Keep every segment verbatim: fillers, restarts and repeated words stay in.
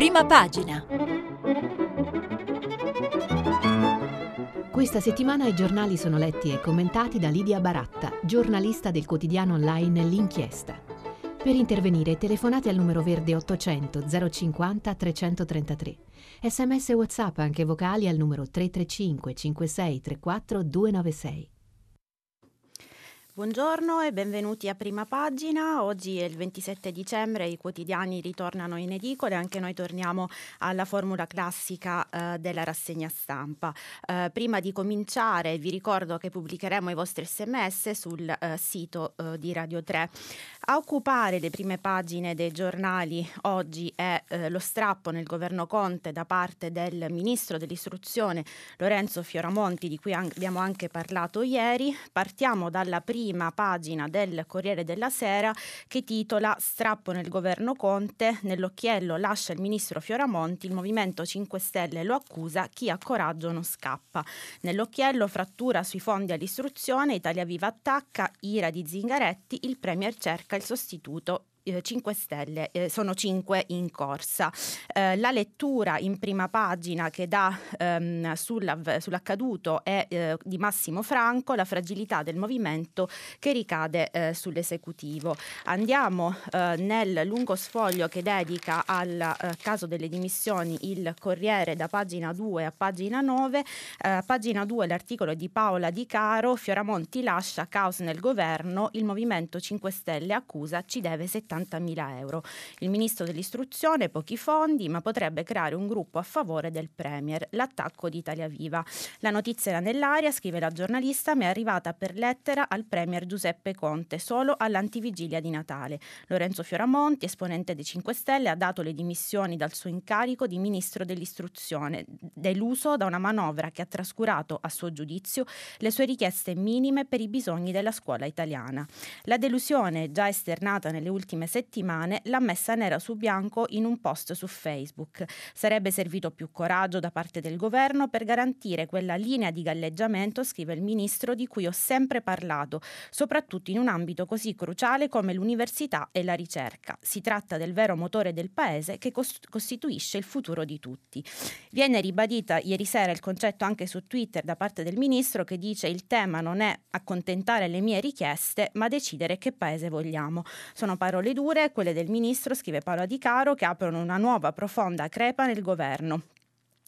Prima pagina. Questa settimana i giornali sono letti e commentati da Lidia Baratta, giornalista del quotidiano online L'Inchiesta. Per intervenire telefonate al numero verde ottocento zero cinquanta trecentotrentatré. Sms e WhatsApp anche vocali al numero tre tre cinque cinque sei tre quattro due nove sei. Buongiorno e benvenuti a Prima Pagina. Oggi è il ventisette dicembre, i quotidiani ritornano in edicola e anche noi torniamo alla formula classica eh, della rassegna stampa. Eh, prima di cominciare vi ricordo che pubblicheremo i vostri sms sul eh, sito eh, di Radio tre. A occupare le prime pagine dei giornali oggi è eh, lo strappo nel governo Conte da parte del ministro dell'istruzione Lorenzo Fioramonti, di cui an- abbiamo anche parlato ieri. Partiamo dalla prima Prima pagina del Corriere della Sera, che titola: strappo nel governo Conte, nell'occhiello lascia il ministro Fioramonti, il Movimento cinque Stelle lo accusa, chi ha coraggio non scappa. Nell'occhiello frattura sui fondi all'istruzione, Italia Viva attacca, ira di Zingaretti, il premier cerca il sostituto cinque Stelle, eh, sono cinque in corsa. Eh, la lettura in prima pagina che dà ehm, sulla, sull'accaduto è eh, di Massimo Franco, la fragilità del movimento che ricade eh, sull'esecutivo. Andiamo eh, nel lungo sfoglio che dedica al eh, caso delle dimissioni il Corriere, da pagina due a pagina nove. Eh, pagina due l'articolo di Paola Di Caro, Fioramonti lascia caos nel governo, il Movimento cinque Stelle accusa, ci deve settantamila euro. Il ministro dell'istruzione pochi fondi, ma potrebbe creare un gruppo a favore del premier, l'attacco di Italia Viva. La notizia era nell'aria, scrive la giornalista, ma è arrivata per lettera al premier Giuseppe Conte solo all'antivigilia di Natale. Lorenzo Fioramonti, esponente dei cinque Stelle, ha dato le dimissioni dal suo incarico di ministro dell'istruzione, deluso da una manovra che ha trascurato, a suo giudizio, le sue richieste minime per i bisogni della scuola italiana. La delusione, già esternata nelle ultime settimane, l'ha messa nera su bianco in un post su Facebook. Sarebbe servito più coraggio da parte del governo per garantire quella linea di galleggiamento, scrive il ministro, di cui ho sempre parlato, soprattutto in un ambito così cruciale come l'università e la ricerca. Si tratta del vero motore del paese che costituisce il futuro di tutti. Viene ribadita ieri sera il concetto anche su Twitter da parte del ministro, che dice: il tema non è accontentare le mie richieste, ma decidere che paese vogliamo. Sono parole dure, quelle del ministro, scrive Paola Di Caro, che aprono una nuova profonda crepa nel governo.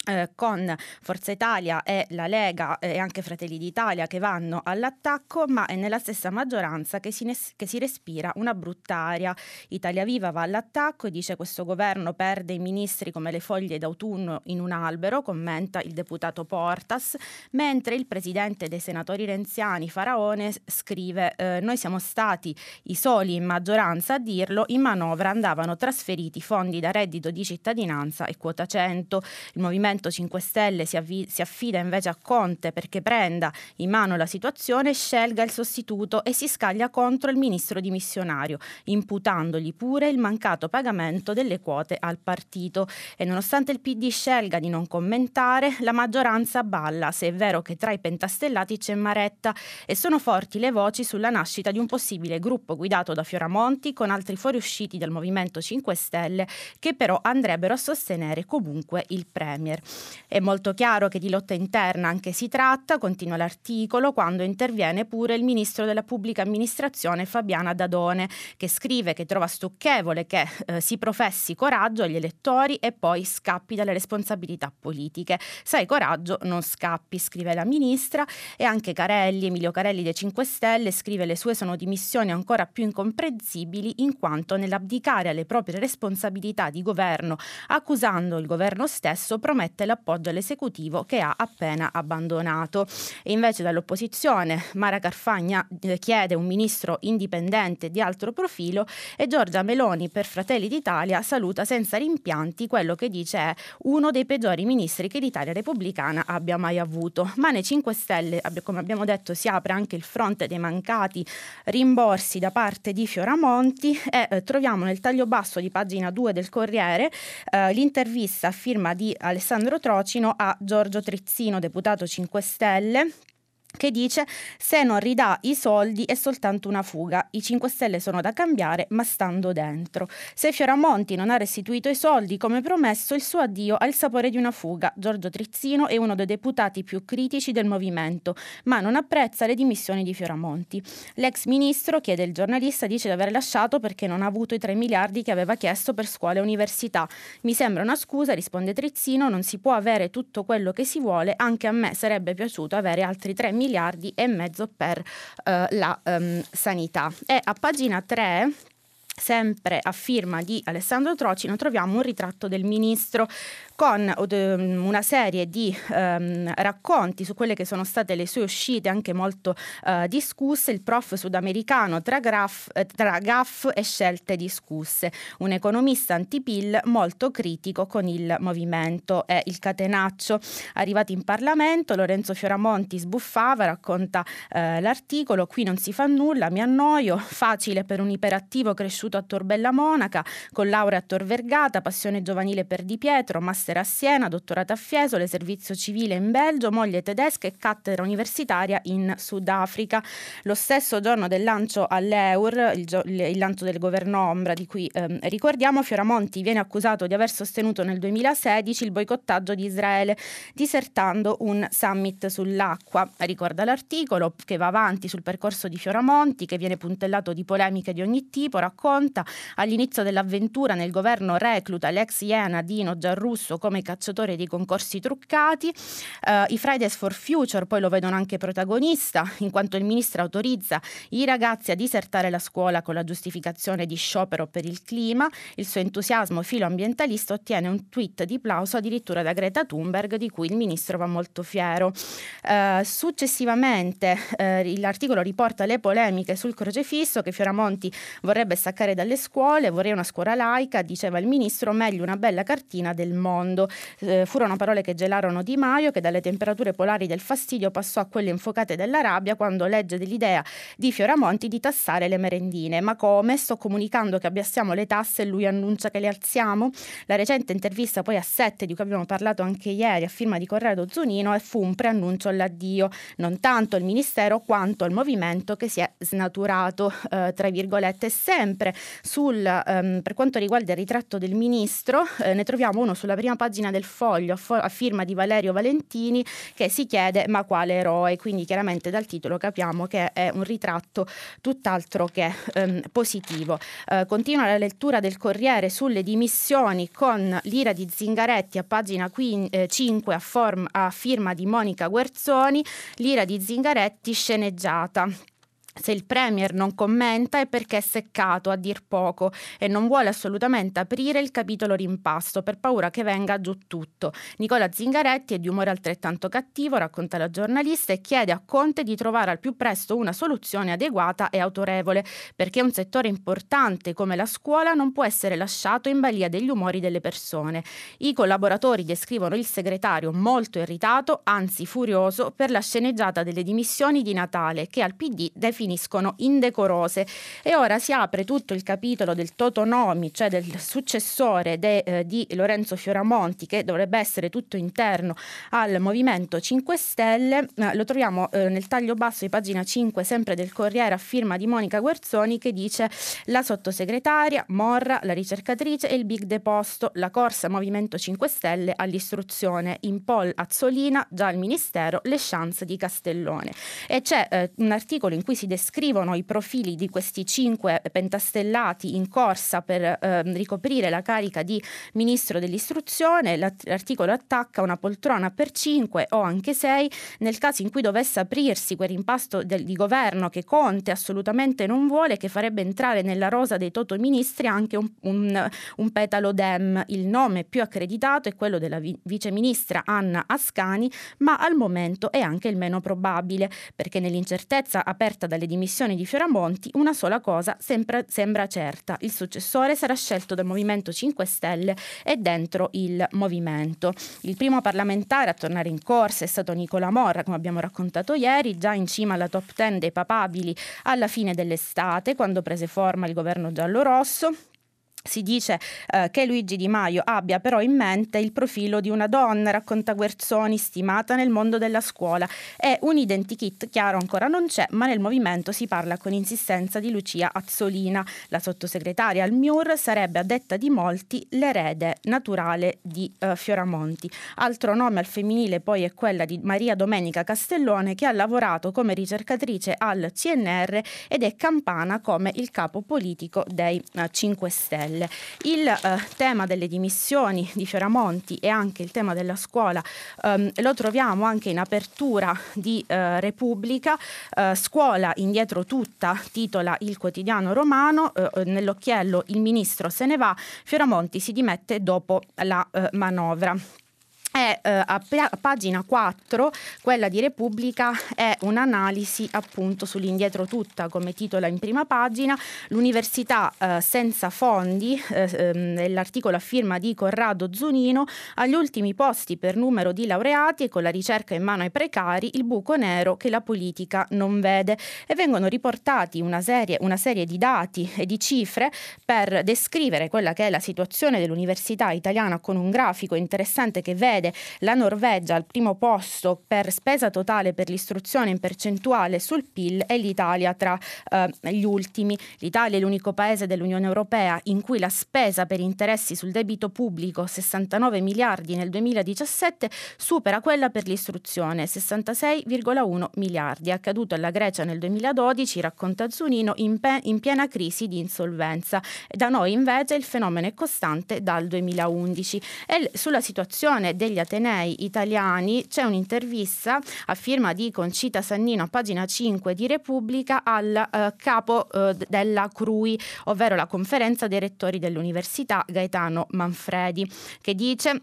Eh, con Forza Italia e la Lega e eh, anche Fratelli d'Italia che vanno all'attacco, ma è nella stessa maggioranza che si, nes- che si respira una brutta aria. Italia Viva va all'attacco e dice: questo governo perde i ministri come le foglie d'autunno in un albero, commenta il deputato Portas, mentre il presidente dei senatori renziani Faraone scrive: eh, noi siamo stati i soli in maggioranza a dirlo, in manovra andavano trasferiti fondi da reddito di cittadinanza e quota cento. Il Movimento cinque Stelle si, avvi- si affida invece a Conte perché prenda in mano la situazione, scelga il sostituto, e si scaglia contro il ministro dimissionario, imputandogli pure il mancato pagamento delle quote al partito. E nonostante il P D scelga di non commentare, la maggioranza balla, se è vero che tra i pentastellati c'è Maretta, e sono forti le voci sulla nascita di un possibile gruppo guidato da Fioramonti con altri fuoriusciti del Movimento cinque Stelle, che però andrebbero a sostenere comunque il premier. È molto chiaro che di lotta interna anche si tratta, continua l'articolo, quando interviene pure il ministro della pubblica amministrazione Fabiana Dadone, che scrive che trova stucchevole che eh, si professi coraggio agli elettori e poi scappi dalle responsabilità politiche. Sai coraggio, non scappi, scrive la ministra. E anche Carelli, Emilio Carelli dei cinque Stelle, scrive: le sue sono dimissioni ancora più incomprensibili, in quanto nell'abdicare alle proprie responsabilità di governo, accusando il governo stesso, promette l'appoggio all'esecutivo che ha appena abbandonato. E invece dall'opposizione Mara Carfagna chiede un ministro indipendente di altro profilo, e Giorgia Meloni per Fratelli d'Italia saluta senza rimpianti quello che dice è uno dei peggiori ministri che l'Italia repubblicana abbia mai avuto. Ma nei cinque Stelle, come abbiamo detto, si apre anche il fronte dei mancati rimborsi da parte di Fioramonti, e eh, troviamo nel taglio basso di pagina due del Corriere eh, l'intervista a firma di Alessandro Trocino a Giorgio Trizzino, deputato cinque Stelle, che dice: se non ridà i soldi è soltanto una fuga, i cinque Stelle sono da cambiare ma stando dentro. Se Fioramonti non ha restituito i soldi come promesso, il suo addio ha il sapore di una fuga. Giorgio Trizzino è uno dei deputati più critici del movimento, ma non apprezza le dimissioni di Fioramonti. L'ex ministro, chiede il giornalista, dice di aver lasciato perché non ha avuto i tre miliardi che aveva chiesto per scuole e università. Mi sembra una scusa, risponde Trizzino, non si può avere tutto quello che si vuole, anche a me sarebbe piaciuto avere altri tre miliardi e mezzo per uh, la um, sanità. E a pagina tre, sempre a firma di Alessandro Trocino, troviamo un ritratto del ministro con una serie di ehm, racconti su quelle che sono state le sue uscite, anche molto eh, discusse. Il prof sudamericano tra, graf, eh, tra gaff e scelte discusse, un economista anti-P I L molto critico con il movimento, e il catenaccio arrivati in Parlamento. Lorenzo Fioramonti sbuffava, racconta eh, l'articolo: qui non si fa nulla, mi annoio, facile per un iperattivo cresciuto a Tor Bella Monaca, con laurea a Tor Vergata, passione giovanile per Di Pietro, master a Siena, dottorato a Fiesole, servizio civile in Belgio, moglie tedesca e cattedra universitaria in Sudafrica. Lo stesso giorno del lancio all'Eur, il, gio- il lancio del governo Ombra di cui ehm, ricordiamo, Fioramonti viene accusato di aver sostenuto nel duemilasedici il boicottaggio di Israele disertando un summit sull'acqua. Ricorda l'articolo, che va avanti sul percorso di Fioramonti, che viene puntellato di polemiche di ogni tipo. Racconta: all'inizio dell'avventura nel governo recluta l'ex Iena Dino Giarrusso come cacciatore di concorsi truccati. Uh, i Fridays for Future poi lo vedono anche protagonista, in quanto il ministro autorizza i ragazzi a disertare la scuola con la giustificazione di sciopero per il clima. Il suo entusiasmo filoambientalista ottiene un tweet di plauso addirittura da Greta Thunberg, di cui il ministro va molto fiero. Uh, successivamente uh, l'articolo riporta le polemiche sul crocefisso che Fioramonti vorrebbe staccare dalle scuole. Vorrei una scuola laica, diceva il ministro, meglio una bella cartina del mondo. Eh, furono parole che gelarono Di Maio, che dalle temperature polari del fastidio passò a quelle infuocate della rabbia quando legge dell'idea di Fioramonti di tassare le merendine. Ma come? Sto comunicando che abbassiamo le tasse e lui annuncia che le alziamo? La recente intervista poi a Sette, di cui abbiamo parlato anche ieri, a firma di Corrado Zunino, e fu un preannuncio all'addio, non tanto al ministero quanto al movimento che si è snaturato, eh, tra virgolette. Sempre sul, ehm, per quanto riguarda il ritratto del ministro, eh, ne troviamo uno sulla prima pagina del Foglio a firma di Valerio Valentini, che si chiede: ma quale eroe? Quindi chiaramente dal titolo capiamo che è un ritratto tutt'altro che ehm, positivo. Eh, continua la lettura del Corriere sulle dimissioni con l'ira di Zingaretti a pagina cinque, eh, a, form, a firma di Monica Guerzoni. L'ira di Zingaretti sceneggiata. Se il Premier non commenta è perché è seccato, a dir poco, e non vuole assolutamente aprire il capitolo rimpasto per paura che venga giù tutto. Nicola Zingaretti è di umore altrettanto cattivo, racconta la giornalista, e chiede a Conte di trovare al più presto una soluzione adeguata e autorevole, perché un settore importante come la scuola non può essere lasciato in balia degli umori delle persone. I collaboratori descrivono il segretario molto irritato, anzi furioso, per la sceneggiata delle dimissioni di Natale, che al P D definisce finiscono indecorose. E ora si apre tutto il capitolo del Totonomi, cioè del successore de, eh, di Lorenzo Fioramonti, che dovrebbe essere tutto interno al Movimento cinque Stelle. Eh, lo troviamo eh, nel taglio basso di pagina cinque, sempre del Corriere, a firma di Monica Guerzoni, che dice: la sottosegretaria, Morra, la ricercatrice e il big deposto, la corsa Movimento cinque Stelle all'istruzione, in poll Azzolina, già al Ministero, le chance di Castellone. E c'è eh, un articolo in cui si descrivono i profili di questi cinque pentastellati in corsa per eh, ricoprire la carica di ministro dell'istruzione. L'articolo attacca una poltrona per cinque o anche sei nel caso in cui dovesse aprirsi quel rimpasto del, di governo che Conte assolutamente non vuole, che farebbe entrare nella rosa dei totoministri anche un, un, un petalo Dem. Il nome più accreditato è quello della vi, viceministra Anna Ascani, ma al momento è anche il meno probabile, perché nell'incertezza aperta dalle dimissioni di Fioramonti una sola cosa sembra, sembra certa: il successore sarà scelto dal Movimento cinque Stelle e dentro il movimento. Il primo parlamentare a tornare in corsa è stato Nicola Morra, come abbiamo raccontato ieri, già in cima alla top ten dei papabili alla fine dell'estate, quando prese forma il governo giallorosso. Si dice eh, che Luigi Di Maio abbia però in mente il profilo di una donna, racconta Guerzoni, stimata nel mondo della scuola. È un identikit chiaro ancora non c'è, ma nel movimento si parla con insistenza di Lucia Azzolina. La sottosegretaria al M I U R sarebbe, a detta di molti, l'erede naturale di eh, Fioramonti. Altro nome al femminile poi è quella di Maria Domenica Castellone, che ha lavorato come ricercatrice al C N R ed è campana come il capo politico dei eh, cinque Stelle. Il eh, tema delle dimissioni di Fioramonti e anche il tema della scuola ehm, lo troviamo anche in apertura di eh, Repubblica. Eh, scuola indietro tutta, titola il quotidiano romano. Eh, nell'occhiello il ministro se ne va, Fioramonti si dimette dopo la eh, manovra. È, eh, a, a pagina quattro, quella di Repubblica, è un'analisi appunto sull'indietro tutta, come titola in prima pagina. L'università eh, senza fondi, eh, l'articolo a firma di Corrado Zunino, agli ultimi posti per numero di laureati e con la ricerca in mano ai precari, il buco nero che la politica non vede. E vengono riportati una serie, una serie di dati e di cifre per descrivere quella che è la situazione dell'università italiana, con un grafico interessante che vede la Norvegia al primo posto per spesa totale per l'istruzione in percentuale sul P I L e l'Italia tra eh, gli ultimi. L'Italia è l'unico paese dell'Unione Europea in cui la spesa per interessi sul debito pubblico, sessantanove miliardi nel duemiladiciassette, supera quella per l'istruzione, sessantasei virgola uno miliardi. È accaduto alla Grecia nel duemiladodici, racconta Zunino, in, pe- in piena crisi di insolvenza. Da noi invece il fenomeno è costante dal duemilaundici. E l- sulla situazione degli atenei italiani c'è un'intervista a firma di Concita Sannino a pagina cinque di Repubblica al eh, capo eh, della C R U I, ovvero la conferenza dei rettori dell'università, Gaetano Manfredi, che dice: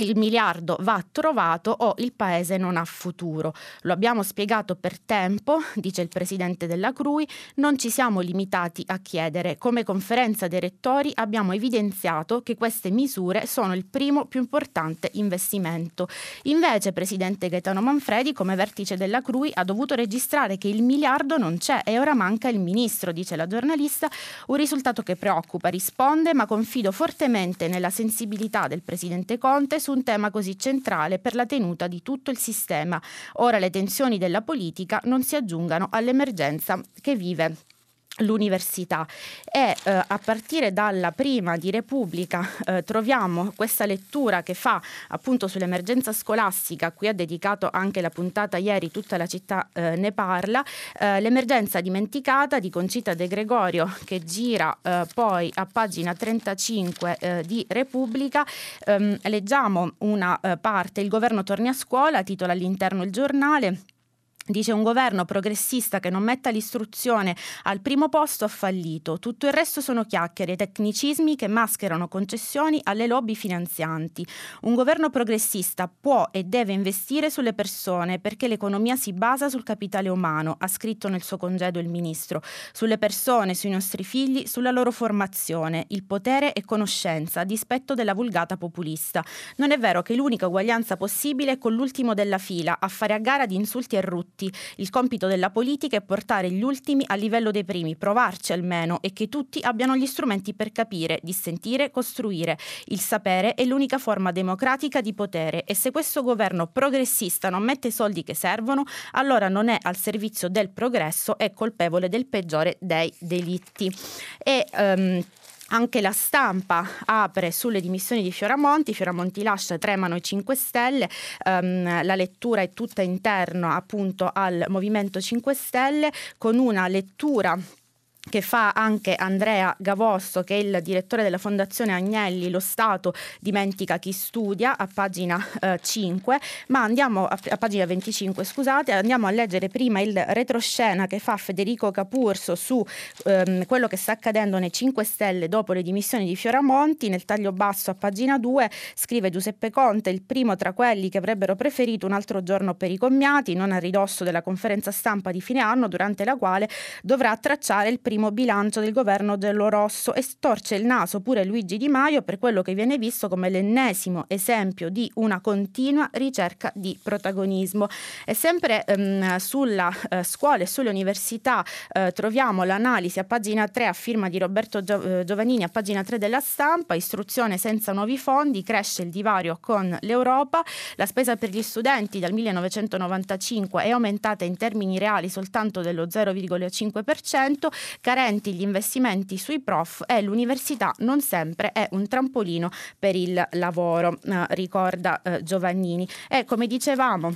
il miliardo va trovato o il paese non ha futuro. Lo abbiamo spiegato per tempo, dice il presidente della C R U I, non ci siamo limitati a chiedere. Come conferenza dei rettori abbiamo evidenziato che queste misure sono il primo più importante investimento. Invece, presidente Gaetano Manfredi, come vertice della C R U I, ha dovuto registrare che il miliardo non c'è e ora manca il ministro, dice la giornalista. Un risultato che preoccupa, risponde, ma confido fortemente nella sensibilità del presidente Conte un tema così centrale per la tenuta di tutto il sistema. Ora le tensioni della politica non si aggiungano all'emergenza che vive l'università. E eh, a partire dalla prima di Repubblica eh, troviamo questa lettura che fa appunto sull'emergenza scolastica, a cui ha dedicato anche la puntata ieri Tutta la città eh, ne parla, eh, l'emergenza dimenticata di Concita De Gregorio, che gira eh, poi a pagina trentacinque eh, di Repubblica. Ehm, leggiamo una eh, parte, il governo torni a scuola, titola all'interno il giornale. Dice: un governo progressista che non metta l'istruzione al primo posto ha fallito. Tutto il resto sono chiacchiere e tecnicismi che mascherano concessioni alle lobby finanzianti. Un governo progressista può e deve investire sulle persone, perché l'economia si basa sul capitale umano, ha scritto nel suo congedo il ministro. Sulle persone, sui nostri figli, sulla loro formazione, il potere e conoscenza, a dispetto della vulgata populista. Non è vero che l'unica uguaglianza possibile è con l'ultimo della fila, a fare a gara di insulti e rutti. Il compito della politica è portare gli ultimi al livello dei primi, provarci almeno, e che tutti abbiano gli strumenti per capire, dissentire, costruire. Il sapere è l'unica forma democratica di potere, e se questo governo progressista non mette i soldi che servono, allora non è al servizio del progresso, è colpevole del peggiore dei delitti. E um, anche la Stampa apre sulle dimissioni di Fioramonti. Fioramonti lascia, tremano i cinque Stelle, um, la lettura è tutta interna appunto al Movimento cinque Stelle, con una lettura che fa anche Andrea Gavosto, che è il direttore della Fondazione Agnelli, Lo Stato dimentica chi studia, a pagina eh, cinque, ma andiamo a, a pagina venticinque, scusate, andiamo a leggere prima il retroscena che fa Federico Capurso su ehm, quello che sta accadendo nei cinque Stelle dopo le dimissioni di Fioramonti. Nel taglio basso a pagina due scrive Giuseppe Conte, il primo tra quelli che avrebbero preferito un altro giorno per i commiati, non a ridosso della conferenza stampa di fine anno, durante la quale dovrà tracciare il primo primo bilancio del governo giallorosso e storce il naso pure Luigi Di Maio per quello che viene visto come l'ennesimo esempio di una continua ricerca di protagonismo. E sempre ehm, sulla eh, scuola e sulle università eh, troviamo l'analisi a pagina tre a firma di Roberto Gio- Giovannini a pagina tre della Stampa. Istruzione senza nuovi fondi, cresce il divario con l'Europa, la spesa per gli studenti dal millenovecentonovantacinque è aumentata in termini reali soltanto dello zero virgola cinque per cento, carenti gli investimenti sui prof e l'università non sempre è un trampolino per il lavoro, eh, ricorda eh, Giovannini. E come dicevamo,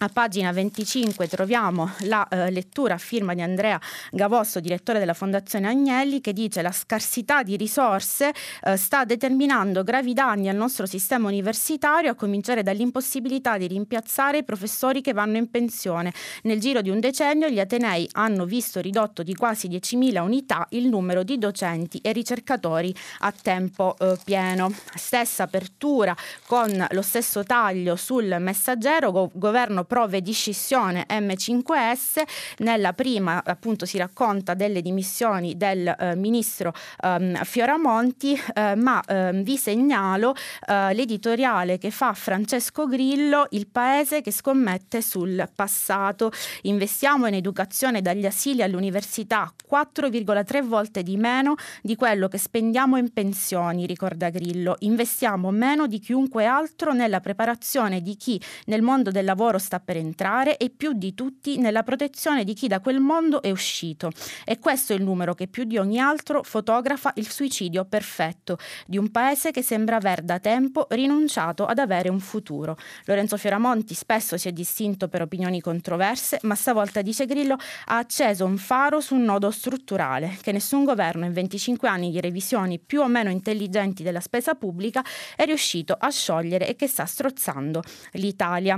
a pagina venticinque troviamo la eh, lettura a firma di Andrea Gavosto, direttore della Fondazione Agnelli, che dice: la scarsità di risorse eh, sta determinando gravi danni al nostro sistema universitario, a cominciare dall'impossibilità di rimpiazzare i professori che vanno in pensione. Nel giro di un decennio gli Atenei hanno visto ridotto di quasi diecimila unità il numero di docenti e ricercatori a tempo eh, pieno. Stessa apertura con lo stesso taglio sul Messaggero, go- governo prove di scissione emme cinque esse. Nella prima appunto si racconta delle dimissioni del eh, ministro ehm, Fioramonti, eh, ma ehm, vi segnalo eh, l'editoriale che fa Francesco Grillo, il paese che scommette sul passato. Investiamo in educazione dagli asili all'università, quattro virgola tre volte di meno di quello che spendiamo in pensioni, ricorda Grillo. Investiamo meno di chiunque altro nella preparazione di chi nel mondo del lavoro sta per entrare e più di tutti nella protezione di chi da quel mondo è uscito. E questo è il numero che più di ogni altro fotografa il suicidio perfetto di un paese che sembra aver da tempo rinunciato ad avere un futuro. Lorenzo Fioramonti spesso si è distinto per opinioni controverse, ma stavolta, dice Grillo, ha acceso un faro su un nodo strutturale che nessun governo in venticinque anni di revisioni più o meno intelligenti della spesa pubblica è riuscito a sciogliere e che sta strozzando l'Italia.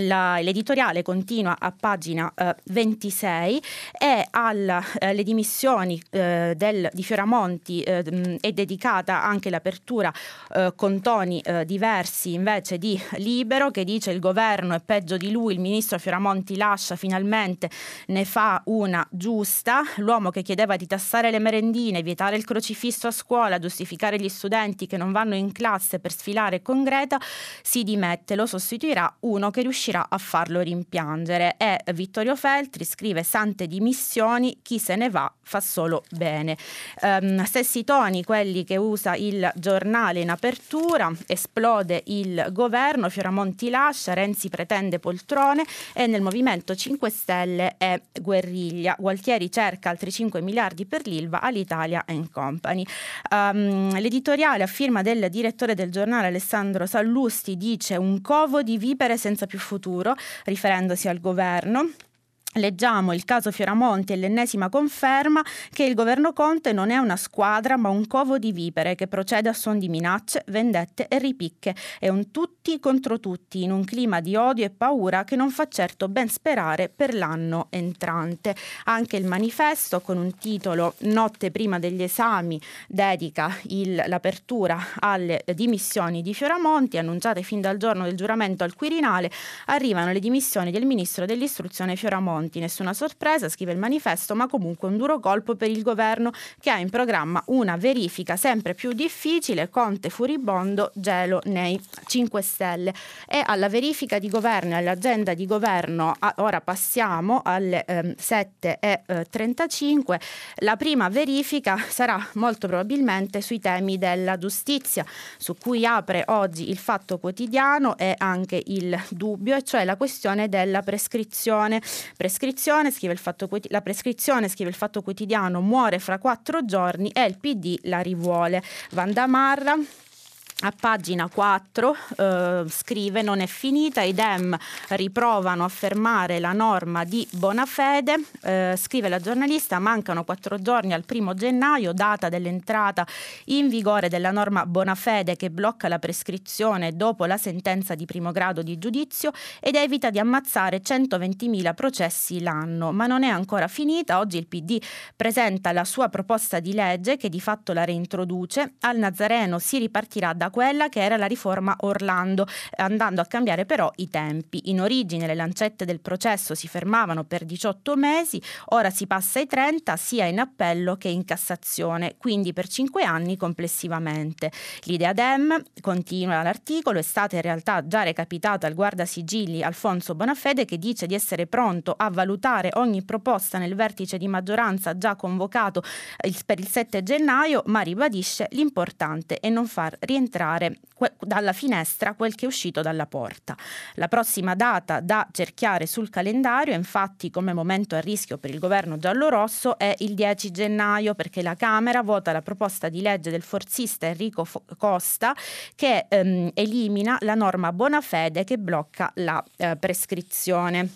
La, l'editoriale continua a pagina eh, ventisei e alle eh, dimissioni eh, del, di Fioramonti eh, mh, è dedicata anche l'apertura eh, con toni eh, diversi invece di Libero, che dice: il governo è peggio di lui, il ministro Fioramonti lascia, finalmente ne fa una giusta. L'uomo che chiedeva di tassare le merendine, vietare il crocifisso a scuola, giustificare gli studenti che non vanno in classe per sfilare con Greta si dimette, lo sostituirà uno che riuscirà a farlo rimpiangere. E Vittorio Feltri scrive: sante dimissioni, chi se ne va fa solo bene. Um, stessi toni quelli che usa il Giornale in apertura. Esplode il governo, Fioramonti lascia, Renzi pretende poltrone e nel Movimento cinque Stelle è guerriglia. Gualtieri cerca altri cinque miliardi per l'Ilva, all'Italia and Company. Um, l'editoriale a firma del direttore del Giornale Alessandro Sallusti dice: un covo di vipere senza più futuro, riferendosi al governo. Leggiamo: il caso Fioramonti è l'ennesima conferma che il governo Conte non è una squadra ma un covo di vipere che procede a suon di minacce, vendette e ripicche. È un tutti contro tutti in un clima di odio e paura che non fa certo ben sperare per l'anno entrante. Anche il Manifesto, con un titolo notte prima degli esami, dedica il, l'apertura alle dimissioni di Fioramonti, annunciate fin dal giorno del giuramento al Quirinale. Arrivano le dimissioni del ministro dell'istruzione Fioramonti. Nessuna sorpresa, scrive il Manifesto, ma comunque un duro colpo per il governo che ha in programma una verifica sempre più difficile. Conte furibondo, gelo nei cinque Stelle. E alla verifica di governo e all'agenda di governo a, ora passiamo alle eh, sette e trentacinque. Eh, la prima verifica sarà molto probabilmente sui temi della giustizia, su cui apre oggi il Fatto Quotidiano e anche il Dubbio, e cioè la questione della prescrizione. Prescrizione, scrive il fatto, la prescrizione, scrive il Fatto Quotidiano, muore fra quattro giorni e il P D la rivuole. Vandamarra a pagina quattro eh, scrive: non è finita, i Dem riprovano a fermare la norma di Bonafede. Eh, scrive la giornalista: mancano quattro giorni al primo gennaio, data dell'entrata in vigore della norma Bonafede che blocca la prescrizione dopo la sentenza di primo grado di giudizio ed evita di ammazzare centoventimila processi l'anno. Ma non è ancora finita, oggi il P D presenta la sua proposta di legge che di fatto la reintroduce. Al Nazareno si ripartirà da da quella che era la riforma Orlando, andando a cambiare però i tempi. In origine le lancette del processo si fermavano per diciotto mesi, ora si passa ai trenta sia in appello che in Cassazione, quindi per cinque anni complessivamente. L'idea Dem, continua l'articolo, è stata in realtà già recapitata al guardasigilli Alfonso Bonafede, che dice di essere pronto a valutare ogni proposta nel vertice di maggioranza già convocato per il sette gennaio, ma ribadisce l'importante è non far rientrare dalla finestra quel che è uscito dalla porta. La prossima data da cerchiare sul calendario, infatti, come momento a rischio per il governo giallorosso, è il dieci gennaio, perché la Camera vota la proposta di legge del forzista Enrico Costa che ehm, elimina la norma Bonafede che blocca la eh, prescrizione.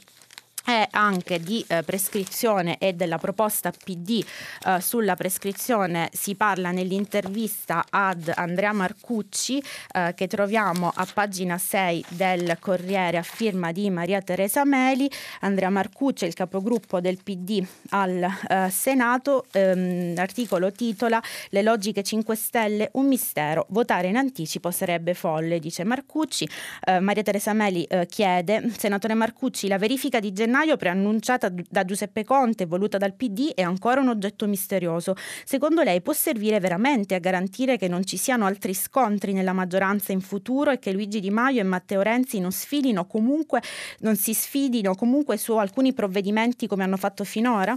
È anche di eh, prescrizione e della proposta P D eh, sulla prescrizione si parla nell'intervista ad Andrea Marcucci eh, che troviamo a pagina sei del Corriere a firma di Maria Teresa Meli. Andrea Marcucci è il capogruppo del P D al eh, Senato. Ehm, l'articolo titola "Le logiche cinque Stelle, un mistero, votare in anticipo sarebbe folle", dice Marcucci. Eh, Maria Teresa Meli eh, chiede: "Senatore Marcucci, la verifica di gennaio preannunciata da Giuseppe Conte, voluta dal P D, è ancora un oggetto misterioso. Secondo lei può servire veramente a garantire che non ci siano altri scontri nella maggioranza in futuro e che Luigi Di Maio e Matteo Renzi non sfidino comunque, non si sfidino comunque su alcuni provvedimenti come hanno fatto finora?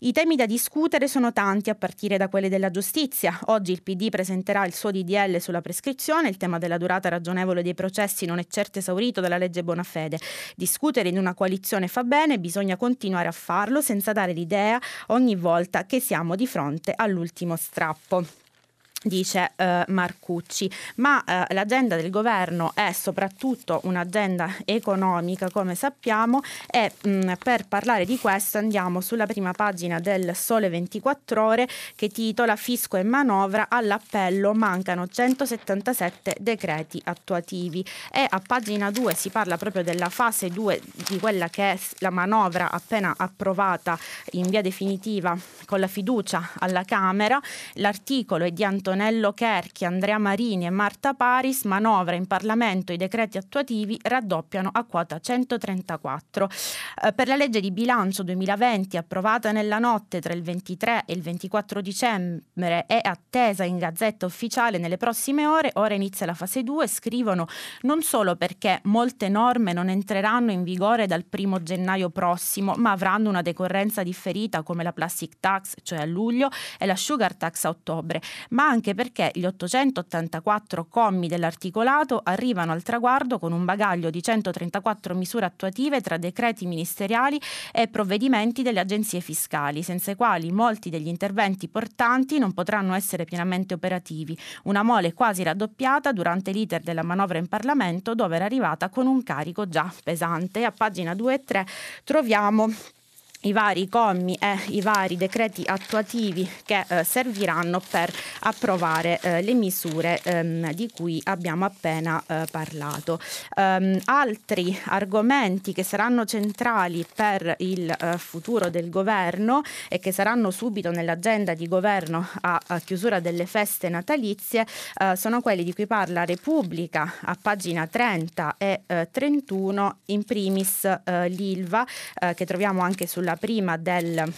I temi da discutere sono tanti, a partire da quelli della giustizia. Oggi il P D presenterà il suo D D L sulla prescrizione, il tema della durata ragionevole dei processi non è certo esaurito dalla legge Bonafede. Discutere in una coalizione fa bene, bisogna continuare a farlo senza dare l'idea ogni volta che siamo di fronte all'ultimo strappo", dice eh, Marcucci. Ma eh, l'agenda del governo è soprattutto un'agenda economica, come sappiamo, e mh, per parlare di questo andiamo sulla prima pagina del Sole ventiquattro Ore, che titola "Fisco e manovra all'appello, mancano centosettantasette decreti attuativi", e a pagina due si parla proprio della fase due di quella che è la manovra appena approvata in via definitiva con la fiducia alla Camera. L'articolo è di Antonio Antonello Cherchi, Andrea Marini e Marta Paris. "Manovra in Parlamento, i decreti attuativi raddoppiano a quota centotrentaquattro. Eh, per la legge di bilancio duemilaventi, approvata nella notte tra il ventitré e il ventiquattro dicembre e attesa in Gazzetta Ufficiale nelle prossime ore, ora inizia la fase due", scrivono, non solo perché molte norme non entreranno in vigore dal primo gennaio prossimo, ma avranno una decorrenza differita, come la plastic tax, cioè a luglio, e la sugar tax a ottobre, ma anche anche perché gli ottocentottantaquattro commi dell'articolato arrivano al traguardo con un bagaglio di centotrentaquattro misure attuative tra decreti ministeriali e provvedimenti delle agenzie fiscali, senza i quali molti degli interventi portanti non potranno essere pienamente operativi. Una mole quasi raddoppiata durante l'iter della manovra in Parlamento, dove era arrivata con un carico già pesante. A pagina due e tre troviamo i vari commi e i vari decreti attuativi che eh, serviranno per approvare eh, le misure ehm, di cui abbiamo appena eh, parlato. Um, altri argomenti che saranno centrali per il eh, futuro del governo e che saranno subito nell'agenda di governo a, a chiusura delle feste natalizie eh, sono quelli di cui parla Repubblica a pagina trenta e eh, trentuno, in primis eh, l'Ilva, eh, che troviamo anche sulla prima del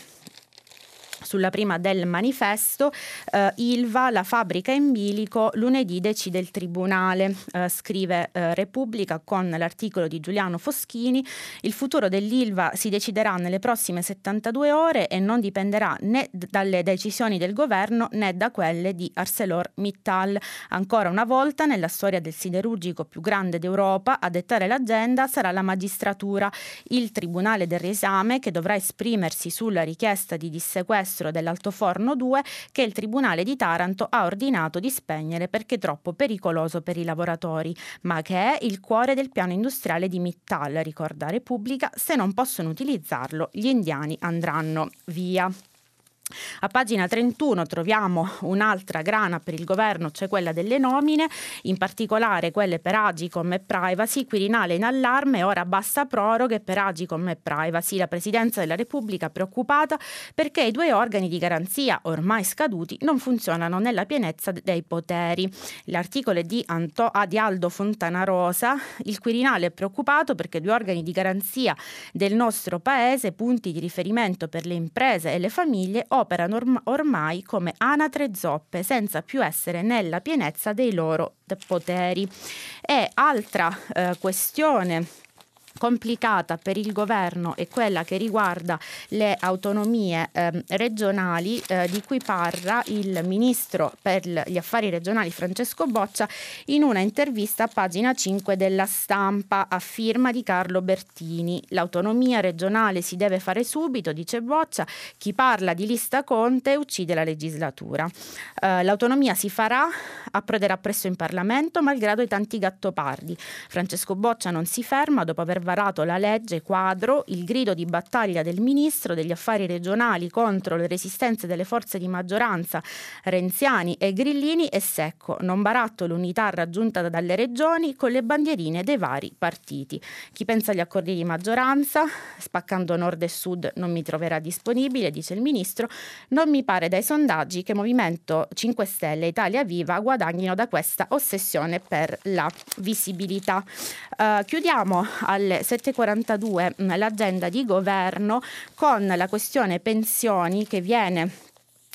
sulla prima del manifesto. eh, Ilva, la fabbrica in bilico, lunedì decide il tribunale, eh, scrive eh, Repubblica con l'articolo di Giuliano Foschini. "Il futuro dell'Ilva si deciderà nelle prossime settantadue ore e non dipenderà né dalle decisioni del governo né da quelle di ArcelorMittal. Ancora una volta nella storia del siderurgico più grande d'Europa a dettare l'agenda sarà la magistratura. Il tribunale del riesame, che dovrà esprimersi sulla richiesta di dissequestro dell'altoforno due che il Tribunale di Taranto ha ordinato di spegnere perché troppo pericoloso per i lavoratori, ma che è il cuore del piano industriale di Mittal", ricorda Repubblica. "Se non possono utilizzarlo, gli indiani andranno via". A pagina trentuno troviamo un'altra grana per il governo, cioè quella delle nomine, in particolare quelle per Agicom e Privacy. Quirinale in allarme, ora basta proroghe per Agicom e Privacy. La Presidenza della Repubblica preoccupata perché i due organi di garanzia ormai scaduti non funzionano nella pienezza dei poteri. L'articolo è di, Anto- ah, di Aldo Fontanarosa. Il Quirinale è preoccupato perché due organi di garanzia del nostro paese, punti di riferimento per le imprese e le famiglie, operano ormai come anatre zoppe, senza più essere nella pienezza dei loro poteri. E altra eh, questione complicata per il governo è quella che riguarda le autonomie eh, regionali, eh, di cui parla il ministro per gli affari regionali Francesco Boccia in una intervista a pagina cinque della Stampa a firma di Carlo Bertini. L'autonomia regionale si deve fare subito, dice Boccia, chi parla di lista Conte uccide la legislatura. Eh, l'autonomia si farà, approderà presso in Parlamento malgrado i tanti gattopardi. Francesco Boccia non si ferma dopo aver varato la legge quadro. Il grido di battaglia del ministro degli affari regionali contro le resistenze delle forze di maggioranza renziani e grillini è secco: non baratto l'unità raggiunta dalle regioni con le bandierine dei vari partiti. Chi pensa agli accordi di maggioranza spaccando nord e sud non mi troverà disponibile, dice il ministro. Non mi pare dai sondaggi che Movimento cinque Stelle e Italia Viva guadagnino da questa ossessione per la visibilità. Uh, chiudiamo alle sette e quarantadue l'agenda di governo con la questione pensioni, che viene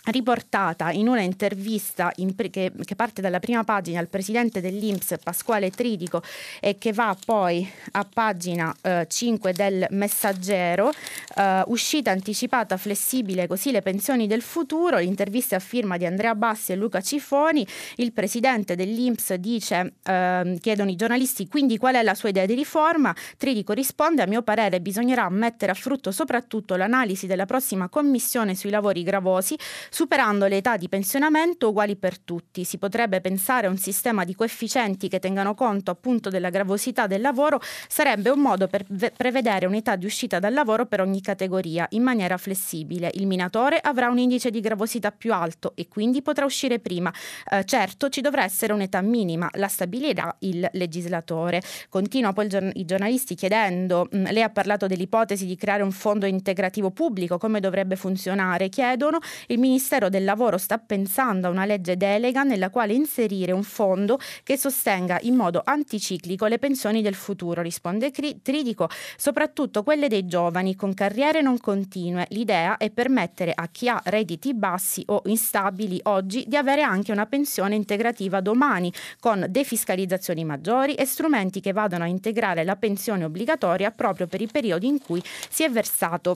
riportata in una intervista in pre- che, che parte dalla prima pagina al presidente dell'Inps Pasquale Tridico e che va poi a pagina eh, cinque del Messaggero. Eh, uscita anticipata flessibile, così le pensioni del futuro. L'intervista a firma di Andrea Bassi e Luca Cifoni. Il presidente dell'Inps dice, eh, chiedono i giornalisti quindi qual è la sua idea di riforma. Tridico risponde: a mio parere bisognerà mettere a frutto soprattutto l'analisi della prossima commissione sui lavori gravosi, superando le età di pensionamento uguali per tutti. Si potrebbe pensare a un sistema di coefficienti che tengano conto appunto della gravosità del lavoro. Sarebbe un modo per prevedere un'età di uscita dal lavoro per ogni categoria in maniera flessibile. Il minatore avrà un indice di gravosità più alto e quindi potrà uscire prima. Eh, certo, ci dovrà essere un'età minima, la stabilirà il legislatore. Continua poi giorn- i giornalisti chiedendo, mh, lei ha parlato dell'ipotesi di creare un fondo integrativo pubblico, come dovrebbe funzionare? Chiedono. Il ministro Il Ministero del Lavoro sta pensando a una legge delega nella quale inserire un fondo che sostenga in modo anticiclico le pensioni del futuro, risponde Tridico, soprattutto quelle dei giovani con carriere non continue. L'idea è permettere a chi ha redditi bassi o instabili oggi di avere anche una pensione integrativa domani, con defiscalizzazioni maggiori e strumenti che vadano a integrare la pensione obbligatoria proprio per i periodi in cui si è versato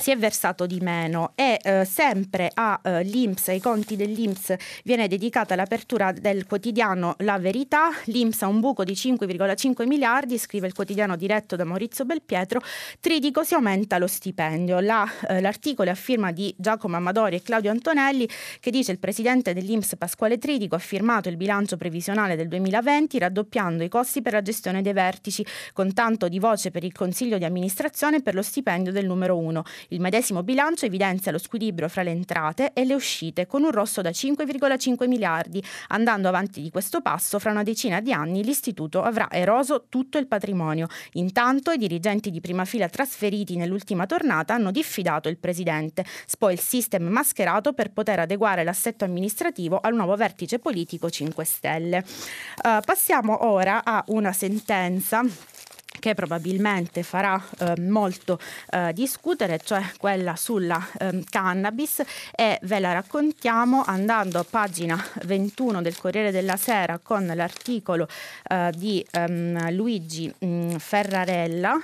si è versato di meno. E eh, sempre all'Inps, eh, ai conti dell'Inps, viene dedicata l'apertura del quotidiano La Verità. L'Inps ha un buco di cinque virgola cinque miliardi, scrive il quotidiano diretto da Maurizio Belpietro. Tridico: si aumenta lo stipendio. La, eh, l'articolo è a firma di Giacomo Amadori e Claudio Antonelli, che dice: il presidente dell'Inps Pasquale Tridico ha firmato il bilancio previsionale del duemilaventi raddoppiando i costi per la gestione dei vertici, con tanto di voce per il consiglio di amministrazione e per lo stipendio del numero uno. Il medesimo bilancio evidenzia lo squilibrio fra le entrate e le uscite, con un rosso da cinque virgola cinque miliardi. Andando avanti di questo passo, fra una decina di anni l'istituto avrà eroso tutto il patrimonio. Intanto i dirigenti di prima fila trasferiti nell'ultima tornata hanno diffidato il presidente. Spoil system mascherato per poter adeguare l'assetto amministrativo al nuovo vertice politico cinque Stelle. Uh, passiamo ora a una sentenza che probabilmente farà eh, molto eh, discutere, cioè quella sulla eh, cannabis, e ve la raccontiamo andando a pagina ventuno del Corriere della Sera con l'articolo eh, di ehm, Luigi mh, Ferrarella,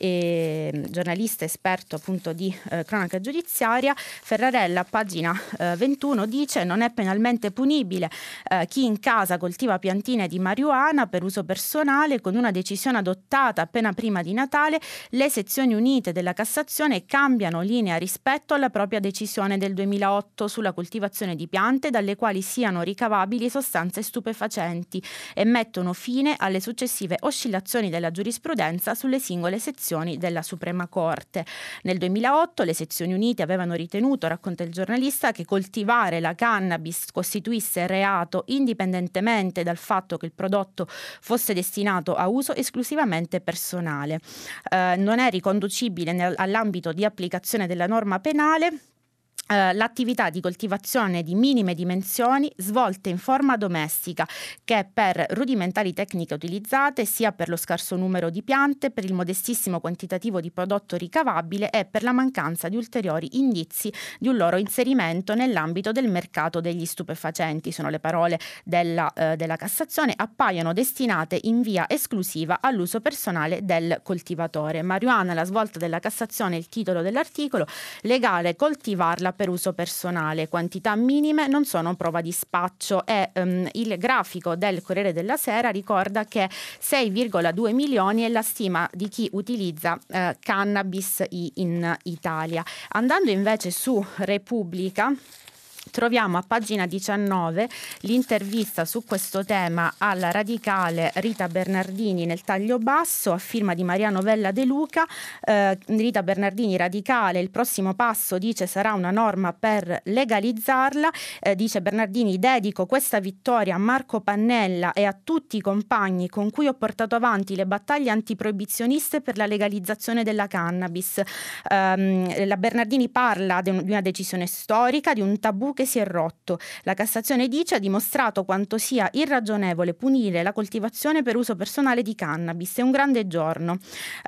e giornalista esperto appunto di eh, cronaca giudiziaria. Ferrarella, pagina eh, ventuno, dice: non è penalmente punibile eh, chi in casa coltiva piantine di marijuana per uso personale. Con una decisione adottata appena prima di Natale, le sezioni unite della Cassazione cambiano linea rispetto alla propria decisione del duemilaotto sulla coltivazione di piante dalle quali siano ricavabili sostanze stupefacenti, e mettono fine alle successive oscillazioni della giurisprudenza sulle singole sezioni decisioni della Suprema Corte. Nel duemilaotto le sezioni unite avevano ritenuto, racconta il giornalista, che coltivare la cannabis costituisse reato indipendentemente dal fatto che il prodotto fosse destinato a uso esclusivamente personale. Eh, non è riconducibile all'ambito di applicazione della norma penale Uh, l'attività di coltivazione di minime dimensioni svolte in forma domestica, che per rudimentali tecniche utilizzate sia per lo scarso numero di piante, per il modestissimo quantitativo di prodotto ricavabile e per la mancanza di ulteriori indizi di un loro inserimento nell'ambito del mercato degli stupefacenti, sono le parole della, uh, della Cassazione, appaiono destinate in via esclusiva all'uso personale del coltivatore. Marijuana, la svolta della Cassazione, il titolo dell'articolo. Legale coltivarla per uso personale, quantità minime non sono prova di spaccio. E um, il grafico del Corriere della Sera ricorda che sei virgola due milioni è la stima di chi utilizza uh, cannabis in Italia. Andando invece su Repubblica, troviamo a pagina diciannove l'intervista su questo tema alla radicale Rita Bernardini nel taglio basso a firma di Mariano Vella De Luca. eh, Rita Bernardini, radicale, il prossimo passo, dice, sarà una norma per legalizzarla. Eh, dice Bernardini: dedico questa vittoria a Marco Pannella e a tutti i compagni con cui ho portato avanti le battaglie antiproibizioniste per la legalizzazione della cannabis. Eh, la Bernardini parla di una decisione storica, di un tabù che si è rotto. La Cassazione dice: ha dimostrato quanto sia irragionevole punire la coltivazione per uso personale di cannabis. È un grande giorno.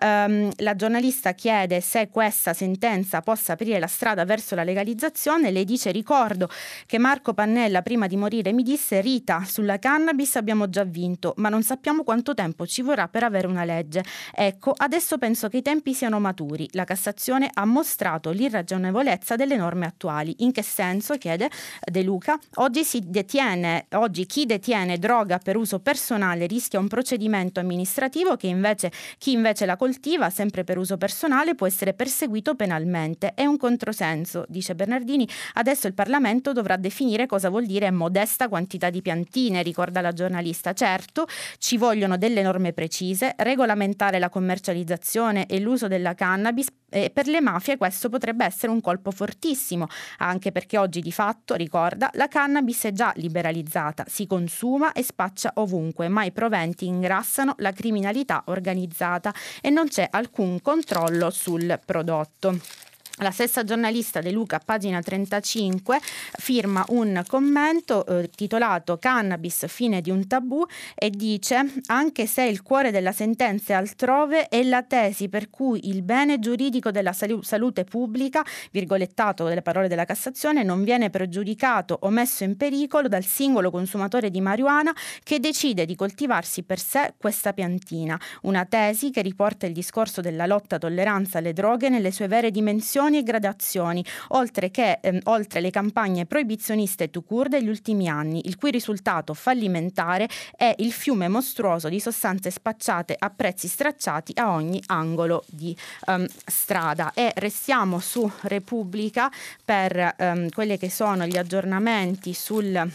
Um, la giornalista chiede se questa sentenza possa aprire la strada verso la legalizzazione. Lei dice: ricordo che Marco Pannella prima di morire mi disse, Rita, sulla cannabis abbiamo già vinto, ma non sappiamo quanto tempo ci vorrà per avere una legge. Ecco, adesso penso che i tempi siano maturi. La Cassazione ha mostrato l'irragionevolezza delle norme attuali. In che senso? Che De Luca: oggi si detiene, oggi chi detiene droga per uso personale rischia un procedimento amministrativo, che invece chi invece la coltiva sempre per uso personale può essere perseguito penalmente. È un controsenso, dice Bernardini. Adesso il Parlamento dovrà definire cosa vuol dire modesta quantità di piantine, ricorda la giornalista. Certo, ci vogliono delle norme precise, regolamentare la commercializzazione e l'uso della cannabis. E per le mafie questo potrebbe essere un colpo fortissimo, anche perché oggi di fatto, ricorda, la cannabis è già liberalizzata, si consuma e spaccia ovunque, ma i proventi ingrassano la criminalità organizzata e non c'è alcun controllo sul prodotto. La stessa giornalista De Luca, pagina trentacinque, firma un commento eh, titolato Cannabis, fine di un tabù, e dice: anche se il cuore della sentenza è altrove, è la tesi per cui il bene giuridico della salu- salute pubblica, virgolettato dalle parole della Cassazione, non viene pregiudicato o messo in pericolo dal singolo consumatore di marijuana che decide di coltivarsi per sé questa piantina. Una tesi che riporta il discorso della lotta tolleranza alle droghe nelle sue vere dimensioni e gradazioni, oltre che ehm, oltre le campagne proibizioniste tout court degli ultimi anni, il cui risultato fallimentare è il fiume mostruoso di sostanze spacciate a prezzi stracciati a ogni angolo di ehm, strada. E restiamo su Repubblica per ehm, quelli che sono gli aggiornamenti sul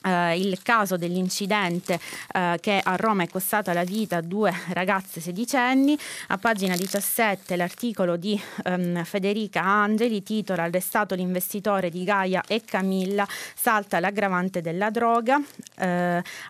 Uh, il caso dell'incidente uh, che a Roma è costato la vita a due ragazze sedicenni. A pagina diciassette l'articolo di um, Federica Angeli titola: arrestato l'investitore di Gaia e Camilla, salta l'aggravante della droga. Uh,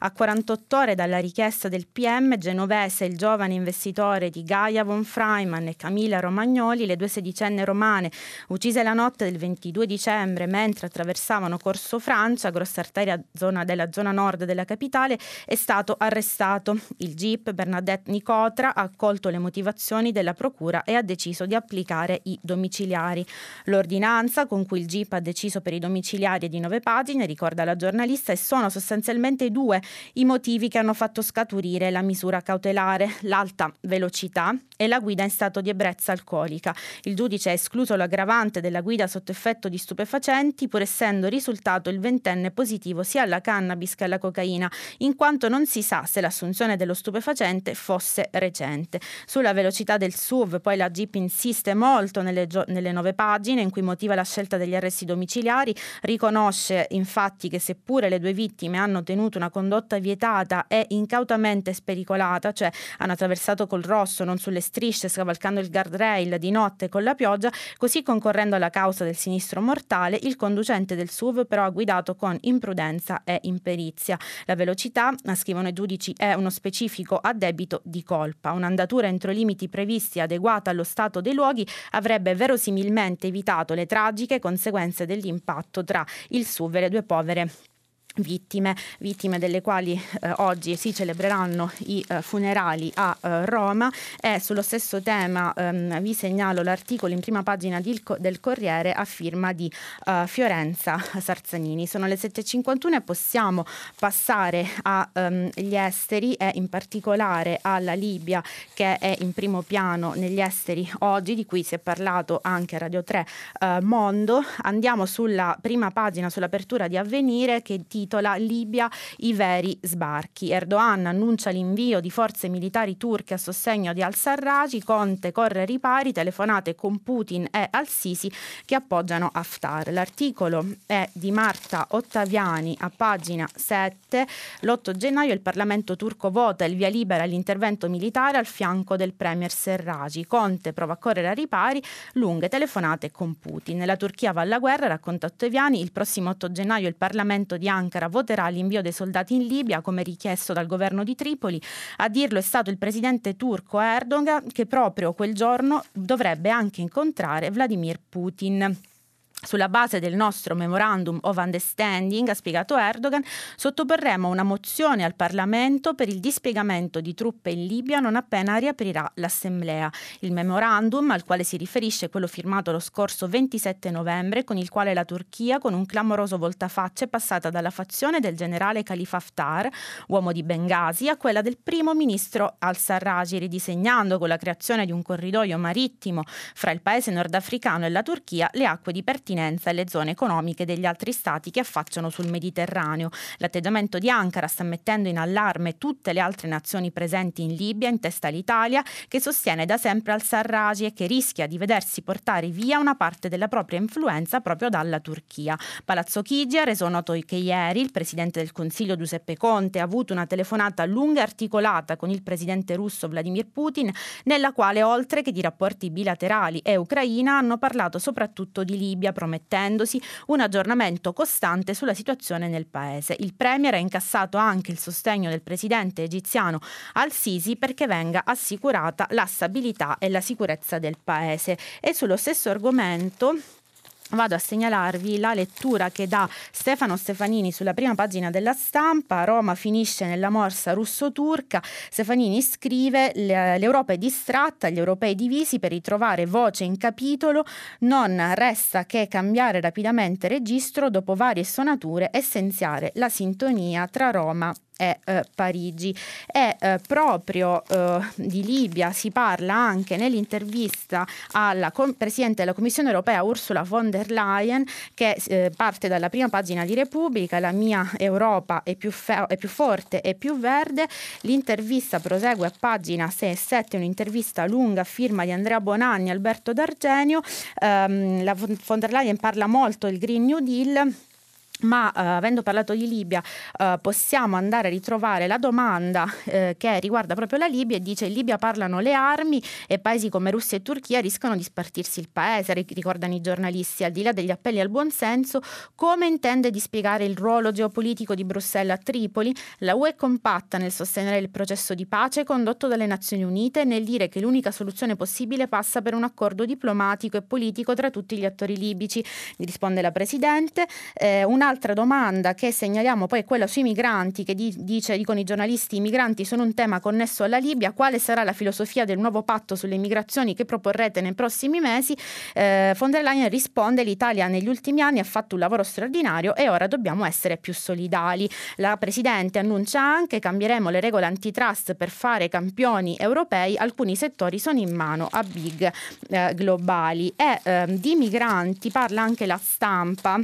a quarantotto ore dalla richiesta del P M genovese, il giovane investitore di Gaia von Freiman e Camilla Romagnoli, le due sedicenne romane uccise la notte del ventidue dicembre mentre attraversavano Corso Francia, grossa arteria Zona della zona nord della capitale, è stato arrestato. Il G I P Bernadette Nicotra ha accolto le motivazioni della procura e ha deciso di applicare i domiciliari. L'ordinanza con cui il G I P ha deciso per i domiciliari è di nove pagine, ricorda la giornalista, e sono sostanzialmente due i motivi che hanno fatto scaturire la misura cautelare: l'alta velocità e la guida in stato di ebbrezza alcolica. Il giudice ha escluso l'aggravante della guida sotto effetto di stupefacenti, pur essendo risultato il ventenne positivo sia alla cannabis che alla cocaina, in quanto non si sa se l'assunzione dello stupefacente fosse recente. Sulla velocità del S U V, poi la G I P insiste molto nelle, gio- nelle nove pagine in cui motiva la scelta degli arresti domiciliari, riconosce infatti che seppure le due vittime hanno tenuto una condotta vietata e incautamente spericolata, cioè hanno attraversato col rosso, non sulle strisce, scavalcando il guardrail di notte con la pioggia, così concorrendo alla causa del sinistro mortale, il conducente del S U V però ha guidato con imprudenza e imperizia. La velocità, scrivono i giudici, è uno specifico addebito di colpa. Un'andatura entro i limiti previsti adeguata allo stato dei luoghi avrebbe verosimilmente evitato le tragiche conseguenze dell'impatto tra il S U V e le due povere vittime, vittime delle quali eh, oggi si celebreranno i eh, funerali a eh, Roma. E sullo stesso tema ehm, vi segnalo l'articolo in prima pagina di, del Corriere a firma di eh, Fiorenza Sarzanini. Sono le sette e cinquantuno e possiamo passare agli ehm, esteri e in particolare alla Libia, che è in primo piano negli esteri oggi, di cui si è parlato anche a Radio tre eh, Mondo. Andiamo sulla prima pagina, sull'apertura di Avvenire, che titola Libia, i veri sbarchi. Erdogan annuncia l'invio di forze militari turche a sostegno di al-Sarraj, Conte corre ai ripari, telefonate con Putin e al-Sisi che appoggiano Haftar. L'articolo è di Marta Ottaviani a pagina sette. L'otto gennaio il Parlamento turco vota il via libera all'intervento militare al fianco del premier Serraj. Conte prova a correre ai ripari, lunghe telefonate con Putin. La Turchia va alla guerra, racconta Ottaviani. Il prossimo otto gennaio il Parlamento di Ankara voterà l'invio dei soldati in Libia come richiesto dal governo di Tripoli. A dirlo è stato il presidente turco Erdogan, che proprio quel giorno dovrebbe anche incontrare Vladimir Putin. Sulla base del nostro memorandum of understanding, ha spiegato Erdogan, sottoporremo una mozione al Parlamento per il dispiegamento di truppe in Libia non appena riaprirà l'assemblea. Il memorandum, al quale si riferisce quello firmato lo scorso ventisette novembre, con il quale la Turchia, con un clamoroso voltafaccia, è passata dalla fazione del generale Khalifa Haftar, uomo di Bengasi, a quella del primo ministro al-Sarraj, ridisegnando con la creazione di un corridoio marittimo fra il paese nordafricano e la Turchia le acque di pertinenza alle zone economiche degli altri stati che affacciano sul Mediterraneo. L'atteggiamento di Ankara sta mettendo in allarme tutte le altre nazioni presenti in Libia, in testa l'Italia, che sostiene da sempre al-Sarraj e che rischia di vedersi portare via una parte della propria influenza proprio dalla Turchia. Palazzo Chigi ha reso noto che ieri il presidente del Consiglio Giuseppe Conte ha avuto una telefonata lunga e articolata con il presidente russo Vladimir Putin, nella quale, oltre che di rapporti bilaterali e Ucraina, hanno parlato soprattutto di Libia, promettendosi un aggiornamento costante sulla situazione nel paese. Il premier ha incassato anche il sostegno del presidente egiziano al-Sisi perché venga assicurata la stabilità e la sicurezza del paese. E sullo stesso argomento vado a segnalarvi la lettura che dà Stefano Stefanini sulla prima pagina della Stampa. Roma finisce nella morsa russo-turca. Stefanini scrive: l'Europa è distratta, gli europei divisi, per ritrovare voce in capitolo non resta che cambiare rapidamente registro dopo varie stonature, essenziare la sintonia tra Roma e e eh, Parigi. E eh, proprio eh, di Libia si parla anche nell'intervista alla com- Presidente della Commissione Europea Ursula von der Leyen, che eh, parte dalla prima pagina di Repubblica. La mia Europa è più, fe- è più forte e più verde. L'intervista prosegue a pagina sei e sette, un'intervista lunga a firma di Andrea Bonanni e Alberto D'Argenio. ehm, la von der Leyen parla molto del Green New Deal, ma eh, avendo parlato di Libia eh, possiamo andare a ritrovare la domanda eh, che riguarda proprio la Libia, e dice: in Libia parlano le armi e paesi come Russia e Turchia rischiano di spartirsi il paese, ricordano i giornalisti. Al di là degli appelli al buonsenso, come intende dispiegare il ruolo geopolitico di Bruxelles a Tripoli? La U E è compatta nel sostenere il processo di pace condotto dalle Nazioni Unite e nel dire che l'unica soluzione possibile passa per un accordo diplomatico e politico tra tutti gli attori libici, risponde la Presidente. eh, una Un'altra domanda che segnaliamo poi è quella sui migranti, che di, dice, dicono i giornalisti, i migranti sono un tema connesso alla Libia. Quale sarà la filosofia del nuovo patto sulle migrazioni che proporrete nei prossimi mesi? Eh, von der Leyen risponde: l'Italia negli ultimi anni ha fatto un lavoro straordinario e ora dobbiamo essere più solidali. La Presidente annuncia anche: cambieremo le regole antitrust per fare campioni europei, alcuni settori sono in mano a big eh, globali. E eh, di migranti parla anche la Stampa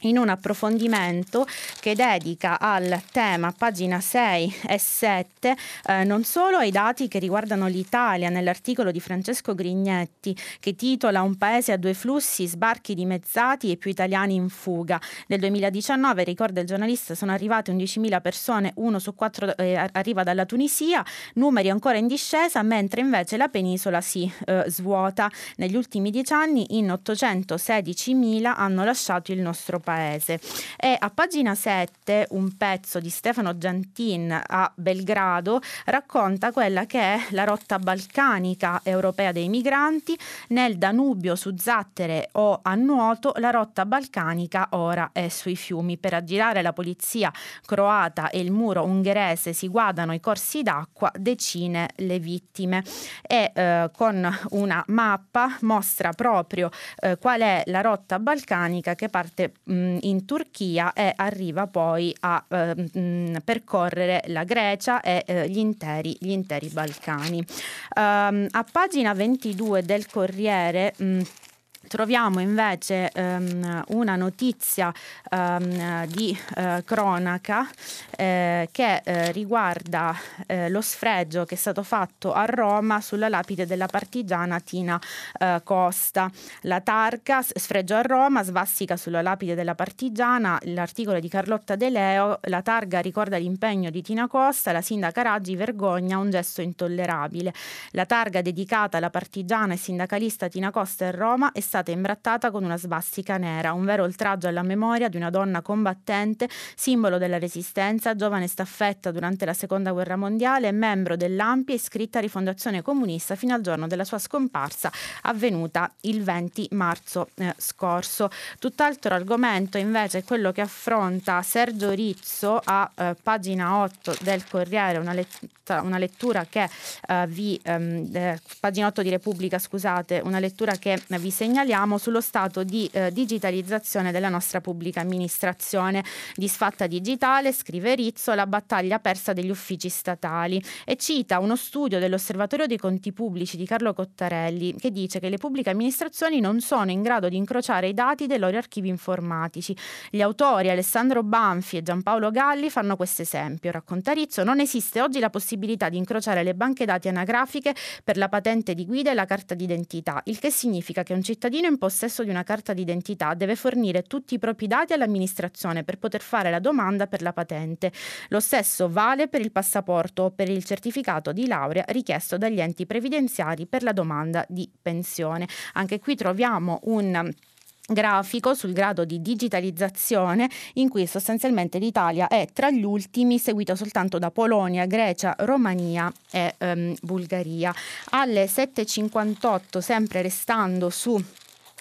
in un approfondimento che dedica al tema, pagina sei e sette, eh, non solo ai dati che riguardano l'Italia nell'articolo di Francesco Grignetti, che titola "Un paese a due flussi, sbarchi dimezzati e più italiani in fuga". Nel duemiladiciannove, ricorda il giornalista, sono arrivate undicimila persone, uno su quattro eh, arriva dalla Tunisia, numeri ancora in discesa, mentre invece la penisola si eh, svuota. Negli ultimi dieci anni in ottocentosedicimila hanno lasciato il nostro paese. Paese. E a pagina sette un pezzo di Stefano Giantin a Belgrado racconta quella che è la rotta balcanica europea dei migranti. Nel Danubio su zattere o a nuoto, la rotta balcanica ora è sui fiumi. Per aggirare la polizia croata e il muro ungherese si guardano i corsi d'acqua, decine le vittime. E eh, con una mappa mostra proprio eh, qual è la rotta balcanica che parte mh, in Turchia e arriva poi a eh, mh, percorrere la Grecia e eh, gli interi, gli interi Balcani. Um, a pagina ventidue del Corriere mh, troviamo invece um, una notizia um, di uh, cronaca eh, che eh, riguarda eh, lo sfregio che è stato fatto a Roma sulla lapide della partigiana Tina eh, Costa. La targa "Sfregio a Roma, svastica sulla lapide della partigiana", l'articolo di Carlotta De Leo. La targa ricorda l'impegno di Tina Costa, la sindaca Raggi vergogna, un gesto intollerabile. La targa dedicata alla partigiana e sindacalista Tina Costa a Roma è stata È stata imbrattata con una svastica nera, un vero oltraggio alla memoria di una donna combattente, simbolo della resistenza, giovane staffetta durante la seconda guerra mondiale, membro dell'A M P I, iscritta a Rifondazione Comunista fino al giorno della sua scomparsa avvenuta il venti marzo eh, scorso. Tutt'altro argomento invece è quello che affronta Sergio Rizzo a eh, pagina otto del Corriere, una, letta, una lettura che eh, vi ehm, eh, pagina otto di Repubblica, scusate, una lettura che vi segnala sullo stato di eh, digitalizzazione della nostra pubblica amministrazione. "Disfatta digitale", scrive Rizzo, "la battaglia persa degli uffici statali", e cita uno studio dell'Osservatorio dei Conti Pubblici di Carlo Cottarelli che dice che le pubbliche amministrazioni non sono in grado di incrociare i dati dei loro archivi informatici. Gli autori Alessandro Banfi e Giampaolo Galli fanno questo esempio. Racconta Rizzo, non esiste oggi la possibilità di incrociare le banche dati anagrafiche per la patente di guida e la carta d'identità, il che significa che un cittadino in possesso di una carta d'identità deve fornire tutti i propri dati all'amministrazione per poter fare la domanda per la patente. Lo stesso vale per il passaporto o per il certificato di laurea richiesto dagli enti previdenziari per la domanda di pensione. Anche qui troviamo un grafico sul grado di digitalizzazione in cui sostanzialmente l'Italia è tra gli ultimi, seguito soltanto da Polonia, Grecia, Romania e ehm, Bulgaria. Alle sette e cinquantotto, sempre restando su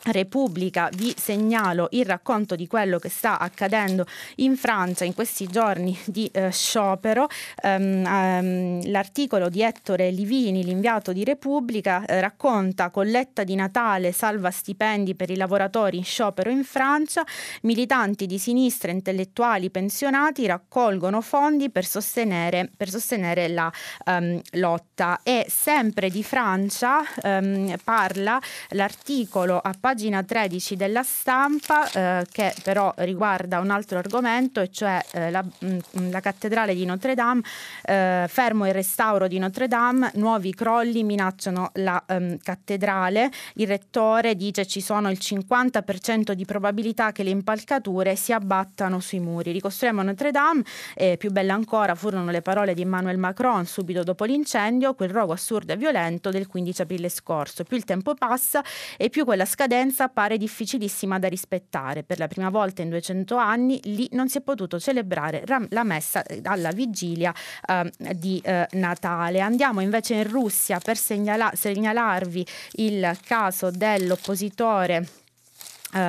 Repubblica, vi segnalo il racconto di quello che sta accadendo in Francia in questi giorni di eh, sciopero. Um, um, l'articolo di Ettore Livini, l'inviato di Repubblica, eh, racconta "Colletta di Natale salva stipendi per i lavoratori in sciopero in Francia. Militanti di sinistra, intellettuali, pensionati raccolgono fondi per sostenere, per sostenere la um, lotta". E sempre di Francia um, parla l'articolo a pagina Pagina tredici della Stampa eh, che però riguarda un altro argomento, e cioè eh, la, mh, la cattedrale di Notre Dame. Eh, fermo il restauro di Notre Dame, nuovi crolli minacciano la um, cattedrale. Il rettore dice ci sono il cinquanta per cento di probabilità che le impalcature si abbattano sui muri. "Ricostruiamo Notre Dame, eh, più bella ancora", furono le parole di Emmanuel Macron subito dopo l'incendio, quel rogo assurdo e violento del quindici aprile scorso. Più il tempo passa e più quella scadenza appare difficilissima da rispettare. Per la prima volta in duecento anni lì non si è potuto celebrare la messa alla vigilia eh, di eh, Natale. Andiamo invece in Russia per segnala- segnalarvi il caso dell'oppositore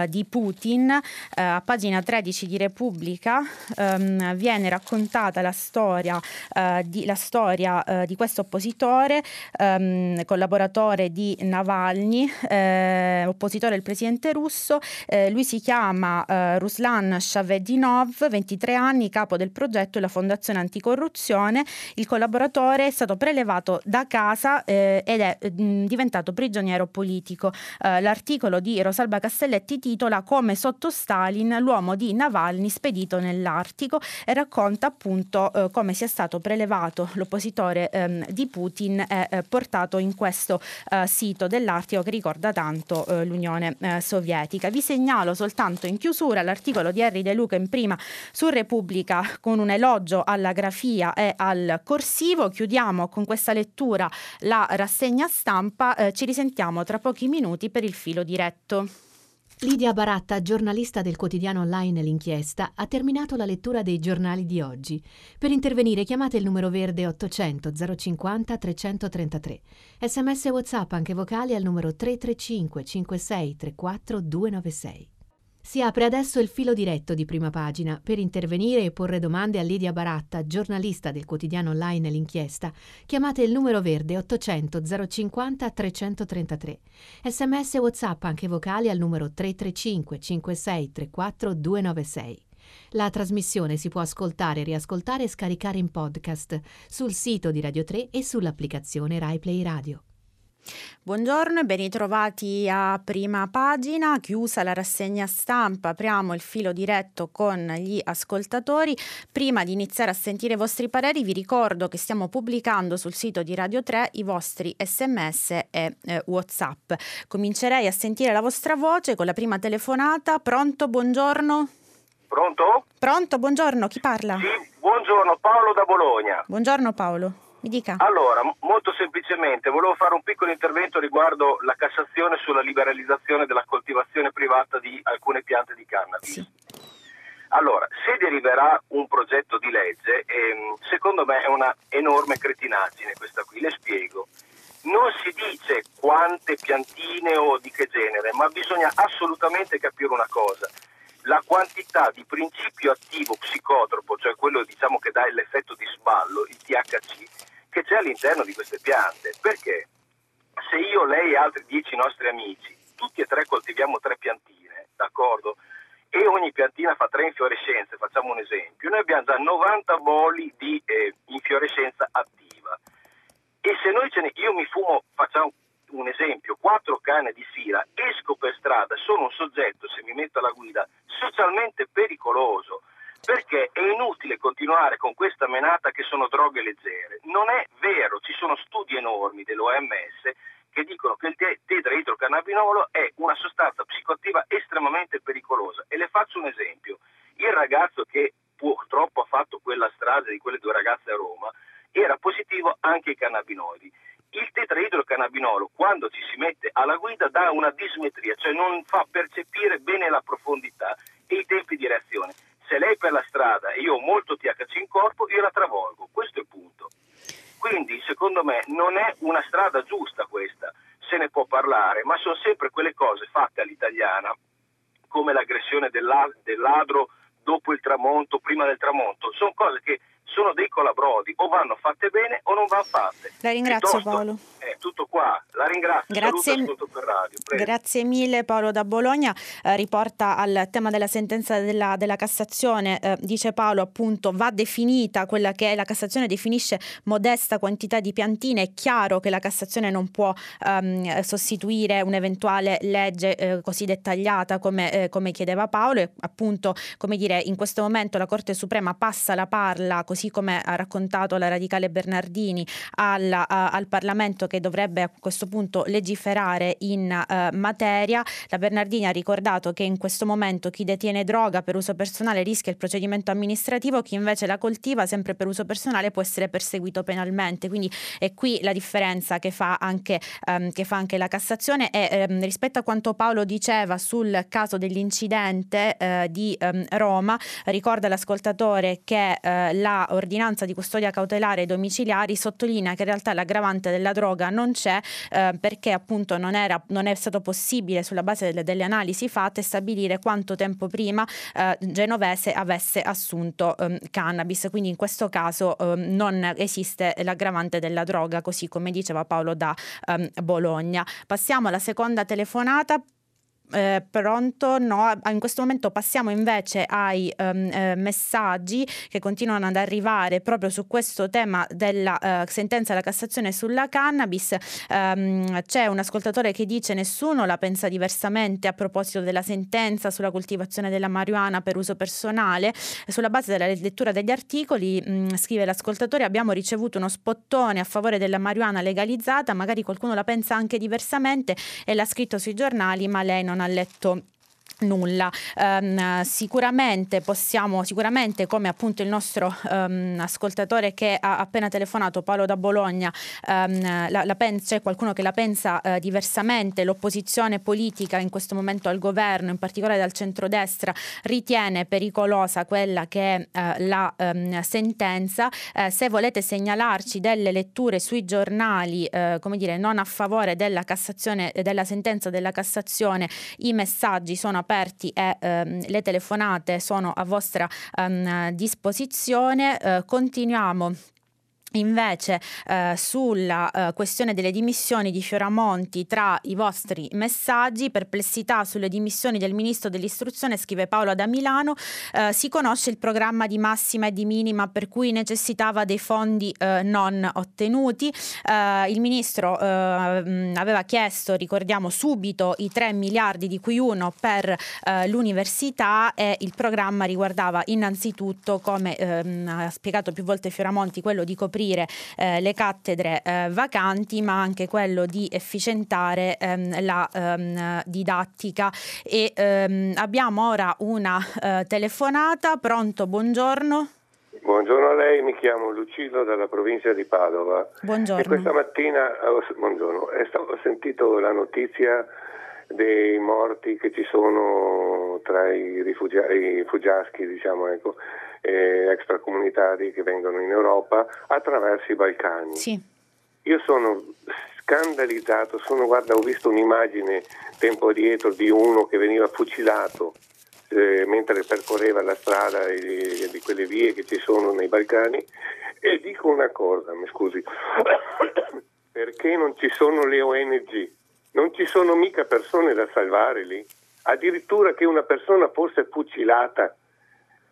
di Putin. Eh, a pagina tredici di Repubblica ehm, viene raccontata la storia, eh, di, la storia eh, di questo oppositore, ehm, collaboratore di Navalny, eh, oppositore del presidente russo. Eh, lui si chiama eh, Ruslan Shavedinov, ventitré anni, capo del progetto e la Fondazione Anticorruzione. Il collaboratore è stato prelevato da casa eh, ed è mh, diventato prigioniero politico. Eh, l'articolo di Rosalba Castelletti Ungaretti titola come sotto Stalin l'uomo di Navalny spedito nell'Artico e racconta appunto eh, come sia stato prelevato l'oppositore ehm, di Putin e eh, portato in questo eh, sito dell'Artico che ricorda tanto eh, l'Unione eh, Sovietica. Vi segnalo soltanto in chiusura l'articolo di Henry De Luca in prima su Repubblica con un elogio alla grafia e al corsivo. Chiudiamo con questa lettura la rassegna stampa, eh, ci risentiamo tra pochi minuti per il filo diretto. Lidia Baratta, giornalista del quotidiano online L'Inchiesta, ha terminato la lettura dei giornali di oggi. Per intervenire chiamate il numero verde ottocento zero cinquanta trecentotrentatré. Sms e WhatsApp anche vocali al numero tre tre cinque cinque sei tre quattro due nove sei. Si apre adesso il filo diretto di Prima Pagina. Per intervenire e porre domande a Lidia Baratta, giornalista del quotidiano online L'Inchiesta, chiamate il numero verde ottocento zero cinquanta trecentotrentatré. Sms e WhatsApp anche vocali al numero tre tre cinque cinque sei tre quattro due nove sei. La trasmissione si può ascoltare, riascoltare e scaricare in podcast sul sito di Radio tre e sull'applicazione Rai Play Radio. Buongiorno e ben ritrovati a Prima Pagina. Chiusa la rassegna stampa, apriamo il filo diretto con gli ascoltatori. Prima di iniziare a sentire i vostri pareri vi ricordo che stiamo pubblicando sul sito di Radio tre i vostri sms e eh, WhatsApp. Comincerei a sentire la vostra voce con la prima telefonata. Pronto, buongiorno. Pronto? Pronto, buongiorno, chi parla? Sì, buongiorno, Paolo da Bologna. Buongiorno Paolo. Mi dica. Allora, molto semplicemente, volevo fare un piccolo intervento riguardo la Cassazione sulla liberalizzazione della coltivazione privata di alcune piante di cannabis. Sì. Allora, se deriverà un progetto di legge, ehm, secondo me è una enorme cretinaggine questa qui, le spiego. Non si dice quante piantine o di che genere, ma bisogna assolutamente capire una cosa. La quantità di principio attivo psicotropo, cioè quello diciamo che dà l'effetto di sballo, il T H C, che c'è all'interno di queste piante. Perché se io, lei e altri dieci nostri amici, tutti e tre coltiviamo tre piantine, d'accordo? E ogni piantina fa tre infiorescenze, facciamo un esempio, noi abbiamo già novanta boli di eh, infiorescenza attiva. E se noi ce ne, io mi fumo, facciamo un esempio, quattro canne di sira, esco per strada, sono un soggetto, se mi metto alla guida, socialmente pericoloso, perché è inutile continuare con questa menata che sono droghe leggere. Non è vero, ci sono studi enormi dell'O M S che dicono che il tetraidrocannabinolo è una sostanza psicoattiva estremamente pericolosa. E le faccio un esempio. Il ragazzo che purtroppo ha fatto quella strage di quelle due ragazze a Roma era positivo anche ai cannabinoidi. Il tetraidrocannabinolo, quando ci si mette alla guida, dà una dismetria, cioè non fa percepire bene la profondità e i tempi di reazione. Se lei per la strada e io ho molto T H C in corpo, io la travolgo, questo è il punto. Quindi, secondo me, non è una strada giusta questa, se ne può parlare, ma sono sempre quelle cose fatte all'italiana, come l'aggressione del ladro dopo il tramonto, prima del tramonto, sono cose che sono dei colabrodi, o vanno fatte bene o non vanno fatte. La ringrazio piuttosto, Paolo. È tutto qua, la ringrazio. Grazie, saluto, per radio. Prego. Grazie mille Paolo da Bologna, eh, riporta al tema della sentenza della, della Cassazione, eh, dice Paolo appunto va definita quella che la Cassazione definisce modesta quantità di piantine. È chiaro che la Cassazione non può ehm, sostituire un'eventuale legge eh, così dettagliata come, eh, come chiedeva Paolo, e appunto come dire in questo momento la Corte Suprema passa la parla, così come ha raccontato la radicale Bernardini, alla, a, al Parlamento che dovrebbe a questo punto legiferare in uh, materia. La Bernardini ha ricordato che in questo momento chi detiene droga per uso personale rischia il procedimento amministrativo, chi invece la coltiva sempre per uso personale può essere perseguito penalmente. Quindi è qui la differenza che fa anche, um, che fa anche la Cassazione. E um, rispetto a quanto Paolo diceva sul caso dell'incidente uh, di um, Roma, ricorda l'ascoltatore che uh, la ordinanza di custodia cautelare ai domiciliari sottolinea che in realtà l'aggravante della droga non c'è, eh, perché appunto non, era, non è stato possibile sulla base delle, delle analisi fatte stabilire quanto tempo prima eh, Genovese avesse assunto eh, cannabis, quindi in questo caso eh, non esiste l'aggravante della droga, così come diceva Paolo da eh, Bologna. Passiamo alla seconda telefonata. eh, pronto? No, in questo momento passiamo invece ai um, eh, messaggi che continuano ad arrivare proprio su questo tema della uh, sentenza della Cassazione sulla cannabis. Um, c'è un ascoltatore che dice: nessuno la pensa diversamente a proposito della sentenza sulla coltivazione della marijuana per uso personale. Sulla base della lettura degli articoli, mh, scrive l'ascoltatore, abbiamo ricevuto uno spottone a favore della marijuana legalizzata, magari qualcuno la pensa anche diversamente e l'ha scritto sui giornali, ma lei non ha letto nulla. Um, sicuramente possiamo, sicuramente come appunto il nostro um, ascoltatore che ha appena telefonato, Paolo da Bologna, um, la, la pen- c'è qualcuno che la pensa uh, diversamente. L'opposizione politica in questo momento al governo, in particolare dal centrodestra, ritiene pericolosa quella che è uh, la um, sentenza. Uh, se volete segnalarci delle letture sui giornali, uh, come dire, non a favore della Cassazione, della sentenza della Cassazione, i messaggi sono aperti e ehm, le telefonate sono a vostra ehm, disposizione. Eh, continuiamo invece eh, sulla eh, questione delle dimissioni di Fioramonti tra i vostri messaggi. Perplessità sulle dimissioni del ministro dell'istruzione, scrive Paola da Milano. Eh, si conosce il programma di massima e di minima per cui necessitava dei fondi eh, non ottenuti. Eh, il ministro eh, aveva chiesto, ricordiamo, subito i tre miliardi di cui uno per eh, l'università, e il programma riguardava innanzitutto, come ehm, ha spiegato più volte Fioramonti, quello di coprire Eh, le cattedre eh, vacanti, ma anche quello di efficientare ehm, la ehm, didattica. E ehm, abbiamo ora una eh, telefonata. Pronto, buongiorno. Buongiorno a lei, mi chiamo Lucillo dalla provincia di Padova. Buongiorno. E questa mattina ho, buongiorno, ho sentito la notizia dei morti che ci sono tra i rifugiati, i fuggiaschi, diciamo, ecco, eh, extracomunitari che vengono in Europa attraverso i Balcani. Sì. Io sono scandalizzato, sono, guarda, ho visto un'immagine tempo addietro di uno che veniva fucilato eh, mentre percorreva la strada di, di quelle vie che ci sono nei Balcani, e dico una cosa, mi scusi, perché non ci sono le O N G? Non ci sono mica persone da salvare lì, addirittura che una persona fosse fucilata,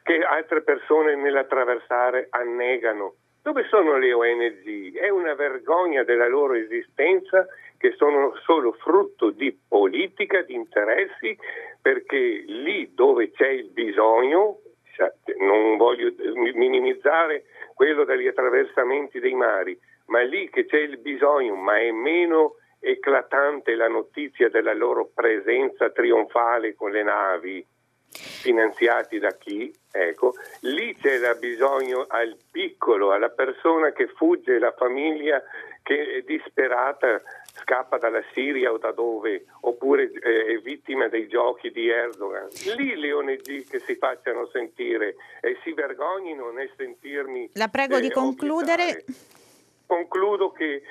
che altre persone nell'attraversare annegano. Dove sono le O N G? È una vergogna della loro esistenza, che sono solo frutto di politica, di interessi, perché lì dove c'è il bisogno, non voglio minimizzare quello degli attraversamenti dei mari, ma lì che c'è il bisogno, ma è meno eclatante la notizia della loro presenza trionfale con le navi, finanziati da chi? Ecco, lì c'è da bisogno al piccolo, alla persona che fugge, la famiglia che è disperata, scappa dalla Siria o da dove, oppure eh, è vittima dei giochi di Erdogan. Lì le O N G che si facciano sentire e si vergognino nel sentirmi. La prego eh, di concludere. Obitare. Concludo che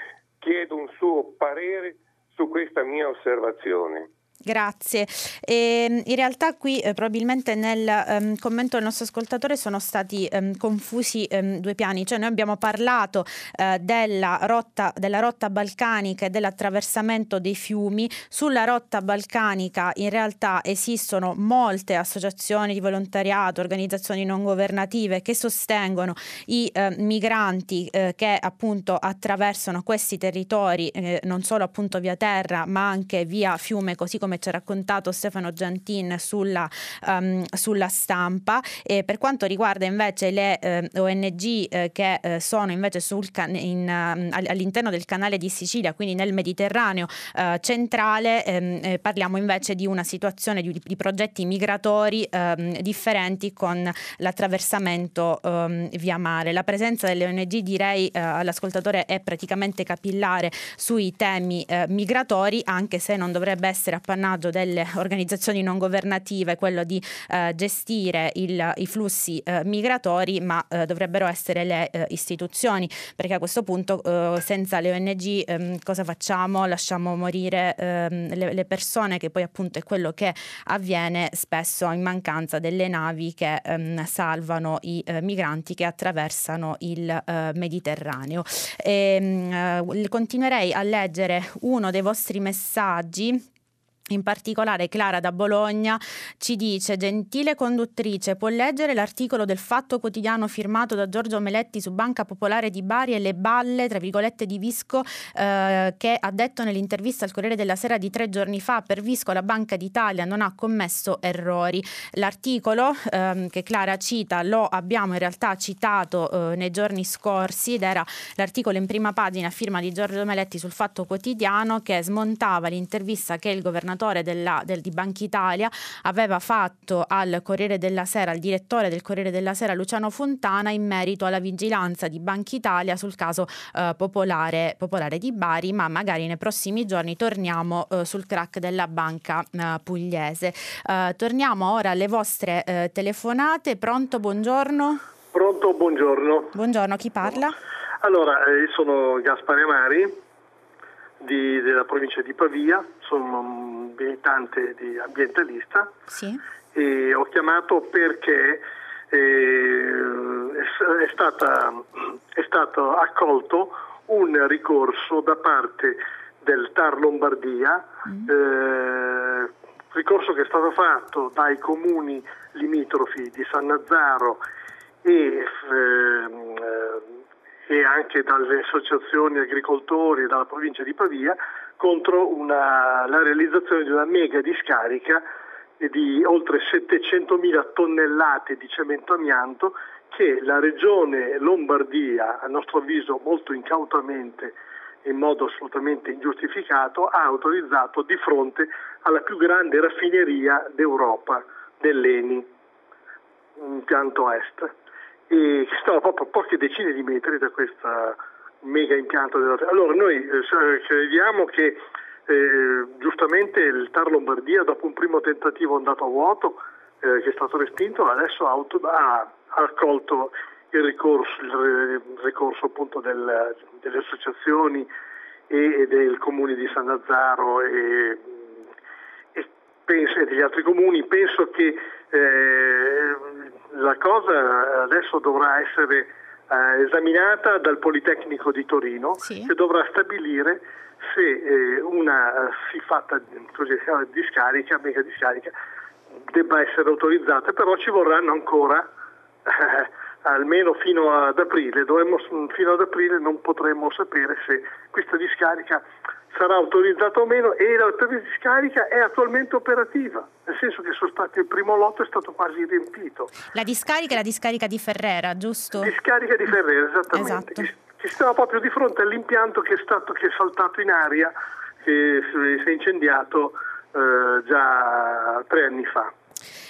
chiedo un suo parere su questa mia osservazione. Grazie. E in realtà qui eh, probabilmente nel ehm, commento del nostro ascoltatore sono stati ehm, confusi ehm, due piani, cioè noi abbiamo parlato eh, della rotta della rotta balcanica e dell'attraversamento dei fiumi. Sulla rotta balcanica in realtà esistono molte associazioni di volontariato, organizzazioni non governative che sostengono i eh, migranti eh, che appunto attraversano questi territori, eh, non solo appunto via terra ma anche via fiume, così come ci ha raccontato Stefano Giantin sulla, um, sulla Stampa. E per quanto riguarda invece le eh, O N G eh, che eh, sono invece sul can- in, uh, all'interno del canale di Sicilia, quindi nel Mediterraneo uh, centrale, ehm, eh, parliamo invece di una situazione di, di progetti migratori ehm, differenti, con l'attraversamento ehm, via mare. La presenza delle O N G, direi eh, all'ascoltatore, è praticamente capillare sui temi eh, migratori, anche se non dovrebbe essere appunto appannaggio delle organizzazioni non governative quello di eh, gestire il, i flussi eh, migratori, ma eh, dovrebbero essere le eh, istituzioni, perché a questo punto eh, senza le O N G ehm, cosa facciamo? Lasciamo morire ehm, le, le persone, che poi appunto è quello che avviene spesso in mancanza delle navi che ehm, salvano i eh, migranti che attraversano il eh, Mediterraneo. E, eh, continuerei a leggere uno dei vostri messaggi. In particolare Clara da Bologna ci dice: gentile conduttrice, può leggere l'articolo del Fatto Quotidiano firmato da Giorgio Meletti su Banca Popolare di Bari e le balle, tra virgolette, di Visco eh, che ha detto nell'intervista al Corriere della Sera di tre giorni fa: per Visco la Banca d'Italia non ha commesso errori. L'articolo ehm, che Clara cita lo abbiamo in realtà citato eh, nei giorni scorsi ed era l'articolo in prima pagina a firma di Giorgio Meletti sul Fatto Quotidiano che smontava l'intervista che il governatore della, del, di Banca Italia aveva fatto al Corriere della Sera, al direttore del Corriere della Sera Luciano Fontana, in merito alla vigilanza di Banca Italia sul caso eh, popolare, popolare di Bari, ma magari nei prossimi giorni torniamo eh, sul crack della banca eh, pugliese. Eh, torniamo ora alle vostre eh, telefonate. Pronto, buongiorno. Pronto, buongiorno. Buongiorno, chi parla? Allora, io sono Gaspare Mari di, della provincia di Pavia, sono un militante di ambientalista. Sì. E ho chiamato perché eh, è, è, stata, è stato accolto un ricorso da parte del Tar Lombardia, mm. eh, ricorso che è stato fatto dai comuni limitrofi di San Nazzaro e eh, e anche dalle associazioni agricoltori dalla provincia di Pavia contro una, la realizzazione di una mega discarica di oltre settecentomila tonnellate di cemento amianto che la regione Lombardia, a nostro avviso molto incautamente, in modo assolutamente ingiustificato, ha autorizzato di fronte alla più grande raffineria d'Europa, dell'Eni, in pianto est, e che stava proprio a poche decine di metri da questa mega impianto della... Allora noi eh, crediamo che eh, giustamente il Tar Lombardia, dopo un primo tentativo andato a vuoto eh, che è stato respinto, adesso auto... ha accolto il ricorso, il ricorso appunto del, delle associazioni e, e del comune di San Nazzaro e, e, penso, e degli altri comuni. Penso che eh, la cosa adesso dovrà essere eh, esaminata dal Politecnico di Torino, sì, che dovrà stabilire se eh, una si fatta così, discarica, mega discarica, debba essere autorizzata, però ci vorranno ancora eh, almeno fino ad aprile. Dovremmo, fino ad aprile non potremo sapere se questa discarica sarà autorizzata o meno, e la discarica è attualmente operativa, nel senso che sono stati, il primo lotto è stato quasi riempito. La discarica è la discarica di Ferrera, giusto? Discarica di Ferrera, esattamente, esatto. Che, che stava proprio di fronte all'impianto che è stato che è saltato in aria, che si è incendiato eh, già tre anni fa.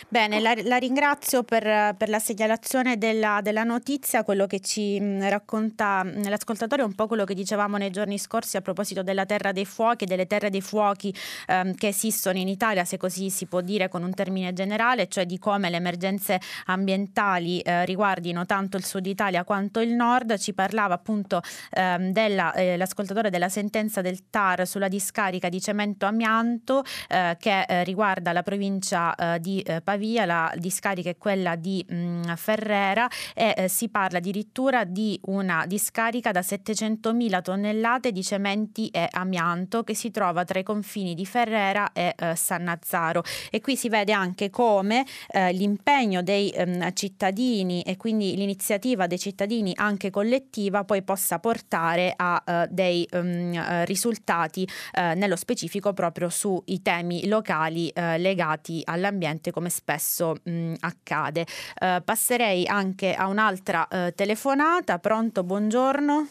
Bene, la, la ringrazio per, per la segnalazione della, della notizia. Quello che ci mh, racconta l'ascoltatore è un po' quello che dicevamo nei giorni scorsi a proposito della terra dei fuochi, delle terre dei fuochi ehm, che esistono in Italia, se così si può dire con un termine generale, cioè di come le emergenze ambientali eh, riguardino tanto il sud Italia quanto il nord. Ci parlava appunto ehm, della, eh, l'ascoltatore della sentenza del Tar sulla discarica di cemento amianto eh, che eh, riguarda la provincia eh, di eh, Pavia. La discarica è quella di mh, Ferrera e eh, si parla addirittura di una discarica da settecentomila tonnellate di cementi e amianto che si trova tra i confini di Ferrera e eh, San Nazzaro. E qui si vede anche come eh, l'impegno dei mh, cittadini e quindi l'iniziativa dei cittadini anche collettiva poi possa portare a eh, dei mh, risultati eh, nello specifico proprio sui temi locali eh, legati all'ambiente, come spesso spesso mh, accade. Uh, passerei anche a un'altra uh, telefonata. Pronto, buongiorno.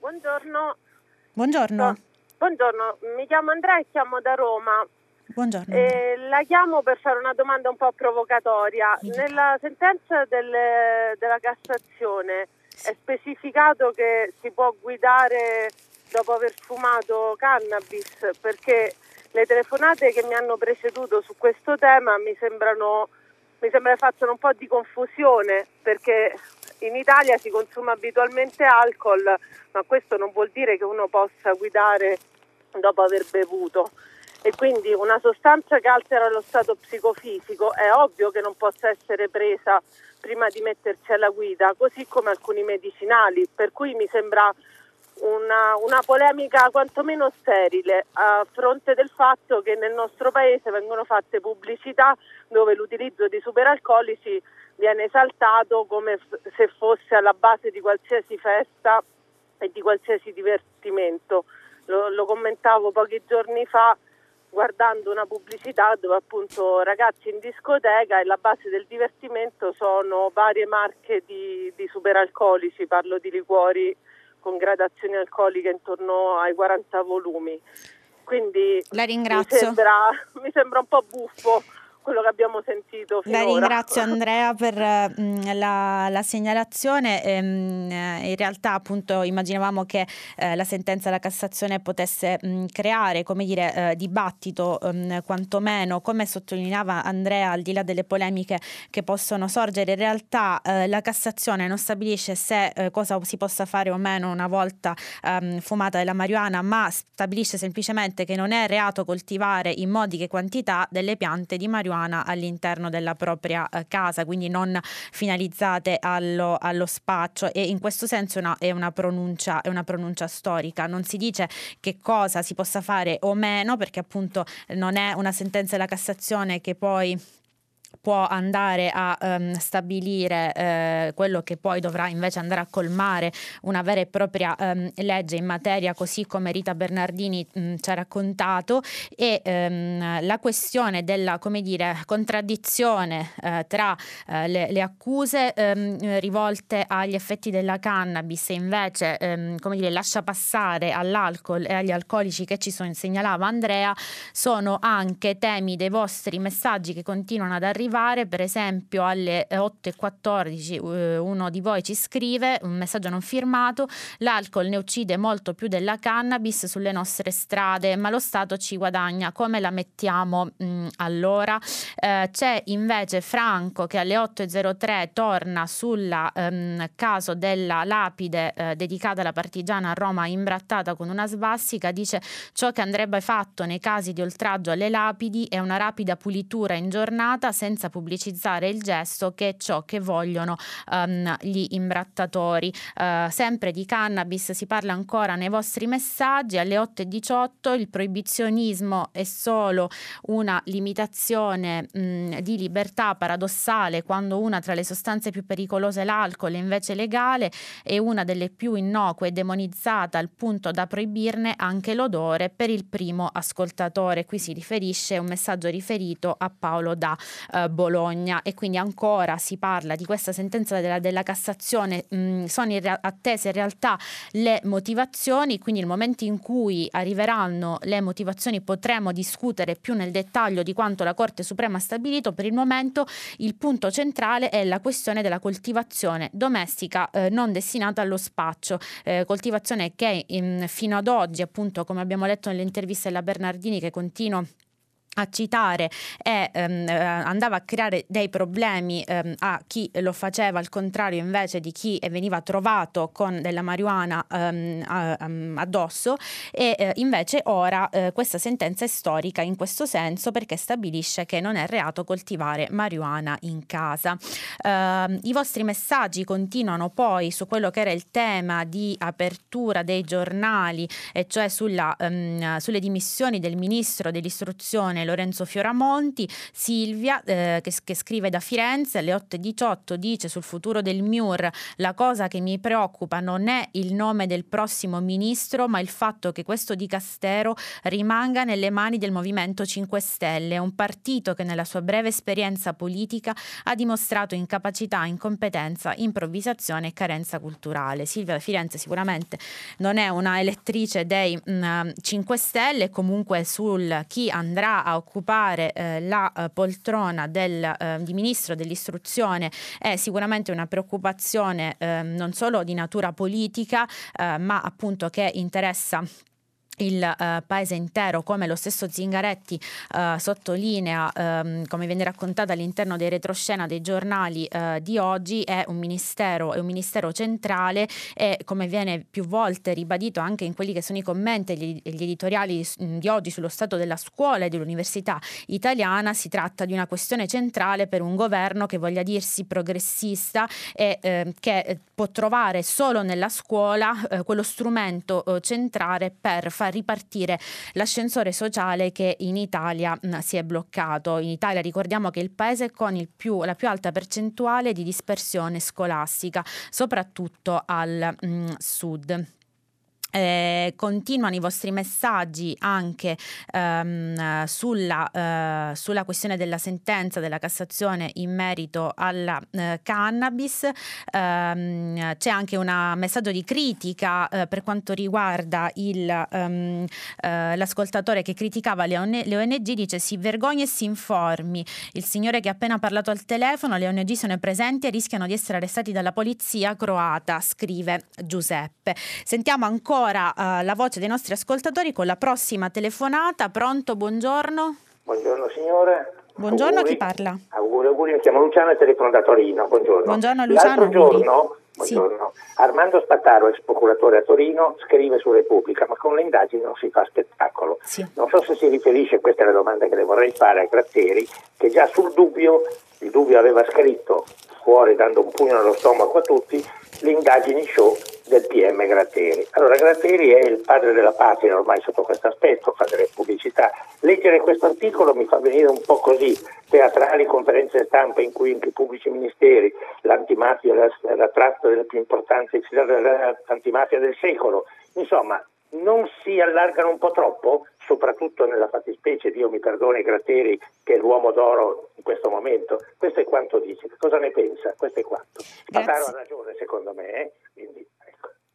Buongiorno. Buongiorno. No, buongiorno, mi chiamo Andrea e chiamo da Roma. Buongiorno. Eh, la chiamo per fare una domanda un po' provocatoria. Nella sentenza del, della Cassazione sì, è specificato che si può guidare dopo aver fumato cannabis, perché le telefonate che mi hanno preceduto su questo tema mi sembrano, mi sembra facciano un po' di confusione, perché in Italia si consuma abitualmente alcol, ma questo non vuol dire che uno possa guidare dopo aver bevuto. E quindi una sostanza che altera lo stato psicofisico è ovvio che non possa essere presa prima di mettersi alla guida, così come alcuni medicinali, per cui mi sembra una, una polemica quantomeno sterile, a fronte del fatto che nel nostro paese vengono fatte pubblicità dove l'utilizzo di superalcolici viene esaltato come se fosse alla base di qualsiasi festa e di qualsiasi divertimento. Lo, lo commentavo pochi giorni fa guardando una pubblicità dove appunto ragazzi in discoteca e la base del divertimento sono varie marche di, di superalcolici, parlo di liquori con gradazioni alcoliche intorno ai quaranta volumi. Quindi la ringrazio. Mi sembra, mi sembra un po' buffo quello che abbiamo sentito finora. La ringrazio Andrea per mh, la, la segnalazione. Ehm, in realtà appunto immaginavamo che eh, la sentenza della Cassazione potesse mh, creare, come dire, eh, dibattito mh, quantomeno, come sottolineava Andrea, al di là delle polemiche che possono sorgere. In realtà eh, la Cassazione non stabilisce se eh, cosa si possa fare o meno una volta ehm, fumata della marijuana, ma stabilisce semplicemente che non è reato coltivare in modiche quantità delle piante di marijuana all'interno della propria eh, casa, quindi non finalizzate allo, allo spaccio, e in questo senso una, è, una pronuncia, è una pronuncia storica. Non si dice che cosa si possa fare o meno, perché appunto non è una sentenza della Cassazione che poi può andare a um, stabilire eh, quello che poi dovrà invece andare a colmare una vera e propria um, legge in materia, così come Rita Bernardini mh, ci ha raccontato. E um, la questione della, come dire, contraddizione eh, tra eh, le, le accuse ehm, rivolte agli effetti della cannabis e invece ehm, come dire, lascia passare all'alcol e agli alcolici che ci sono, segnalava Andrea, sono anche temi dei vostri messaggi che continuano ad arrivare. Per esempio alle otto e quattordici uno di voi ci scrive un messaggio non firmato: l'alcol ne uccide molto più della cannabis sulle nostre strade, ma lo Stato ci guadagna, come la mettiamo mh, allora? Eh, c'è invece Franco che alle otto e zero tre torna sul ehm, caso della lapide eh, dedicata alla partigiana a Roma imbrattata con una svassica. Dice: ciò che andrebbe fatto nei casi di oltraggio alle lapidi è una rapida pulitura in giornata senza pubblicizzare il gesto, che è ciò che vogliono um, gli imbrattatori. Uh, sempre di cannabis si parla ancora nei vostri messaggi. Alle otto e diciotto il proibizionismo è solo una limitazione mh, di libertà paradossale, quando una tra le sostanze più pericolose, l'alcol, è invece legale, e una delle più innocue e demonizzata al punto da proibirne anche l'odore per il primo ascoltatore. Qui si riferisce un messaggio riferito a Paolo da Uh, Bologna. E quindi ancora si parla di questa sentenza della, della Cassazione. Mm, sono in rea- attese in realtà le motivazioni, quindi il momento in cui arriveranno le motivazioni potremo discutere più nel dettaglio di quanto la Corte Suprema ha stabilito. Per il momento il punto centrale è la questione della coltivazione domestica eh, non destinata allo spaccio, eh, coltivazione che in, fino ad oggi, appunto, come abbiamo letto nelle interviste della Bernardini, che continuo a citare, e ehm, andava a creare dei problemi ehm, a chi lo faceva, al contrario invece di chi veniva trovato con della marijuana ehm, a, um, addosso. E eh, invece ora eh, questa sentenza è storica in questo senso, perché stabilisce che non è reato coltivare marijuana in casa. Eh, i vostri messaggi continuano poi su quello che era il tema di apertura dei giornali, e cioè sulla, ehm, sulle dimissioni del ministro dell'istruzione Lorenzo Fioramonti. Silvia eh, che, che scrive da Firenze alle otto e diciotto dice: sul futuro del M I U R la cosa che mi preoccupa non è il nome del prossimo ministro, ma il fatto che questo dicastero rimanga nelle mani del Movimento cinque Stelle, un partito che nella sua breve esperienza politica ha dimostrato incapacità, incompetenza, improvvisazione e carenza culturale. Silvia da Firenze sicuramente non è una elettrice dei mh, cinque Stelle. Comunque sul chi andrà a occupare eh, la eh, poltrona del, eh, di ministro dell'istruzione è sicuramente una preoccupazione eh, non solo di natura politica eh, ma appunto che interessa il uh, paese intero, come lo stesso Zingaretti uh, sottolinea, um, come viene raccontato all'interno dei retroscena dei giornali uh, di oggi, è un ministero, è un ministero centrale, e come viene più volte ribadito anche in quelli che sono i commenti e gli, gli editoriali di oggi sullo stato della scuola e dell'università italiana, si tratta di una questione centrale per un governo che voglia dirsi progressista e eh, che può trovare solo nella scuola eh, quello strumento eh, centrale per far ripartire l'ascensore sociale che in Italia mh, si è bloccato. In Italia ricordiamo che è il paese con il più, la più alta percentuale di dispersione scolastica, soprattutto al mh, sud. Eh, continuano i vostri messaggi anche ehm, sulla, eh, sulla questione della sentenza della Cassazione in merito alla eh, cannabis. Ehm, c'è anche un messaggio di critica eh, per quanto riguarda il, ehm, eh, l'ascoltatore che criticava le O N G, dice: si vergogna e si informi, il signore che ha appena parlato al telefono, le O N G sono presenti e rischiano di essere arrestati dalla polizia croata, scrive Giuseppe. Sentiamo ancora Ora uh, la voce dei nostri ascoltatori con la prossima telefonata. Pronto, buongiorno. Buongiorno signore. Buongiorno, auguri. Chi parla? Auguri, auguri, mi chiamo Luciano e telefono da Torino. Buongiorno. Buongiorno Luciano. L'altro giorno, buongiorno, sì. Armando Spattaro, ex procuratore a Torino, scrive su Repubblica: ma con le indagini non si fa spettacolo. Sì. Non so se si riferisce, questa è la domanda che le vorrei fare, a Gratteri, che già sul Dubbio, il Dubbio aveva scritto fuori, dando un pugno nello stomaco a tutti, le indagini show del P M Gratteri. Allora, Gratteri è il padre della patria ormai sotto questo aspetto, fa delle pubblicità. Leggere questo articolo mi fa venire un po' così, teatrali, conferenze stampa in cui anche i pubblici ministeri, l'antimafia, la, la tratta della più importante, l'antimafia del secolo, insomma, non si allargano un po' troppo, soprattutto nella fattispecie, Dio mi perdoni Gratteri, che è l'uomo d'oro in questo momento? Questo è quanto dice, cosa ne pensa? Questo è quanto. Spattaro ha ragione secondo me, eh? Quindi...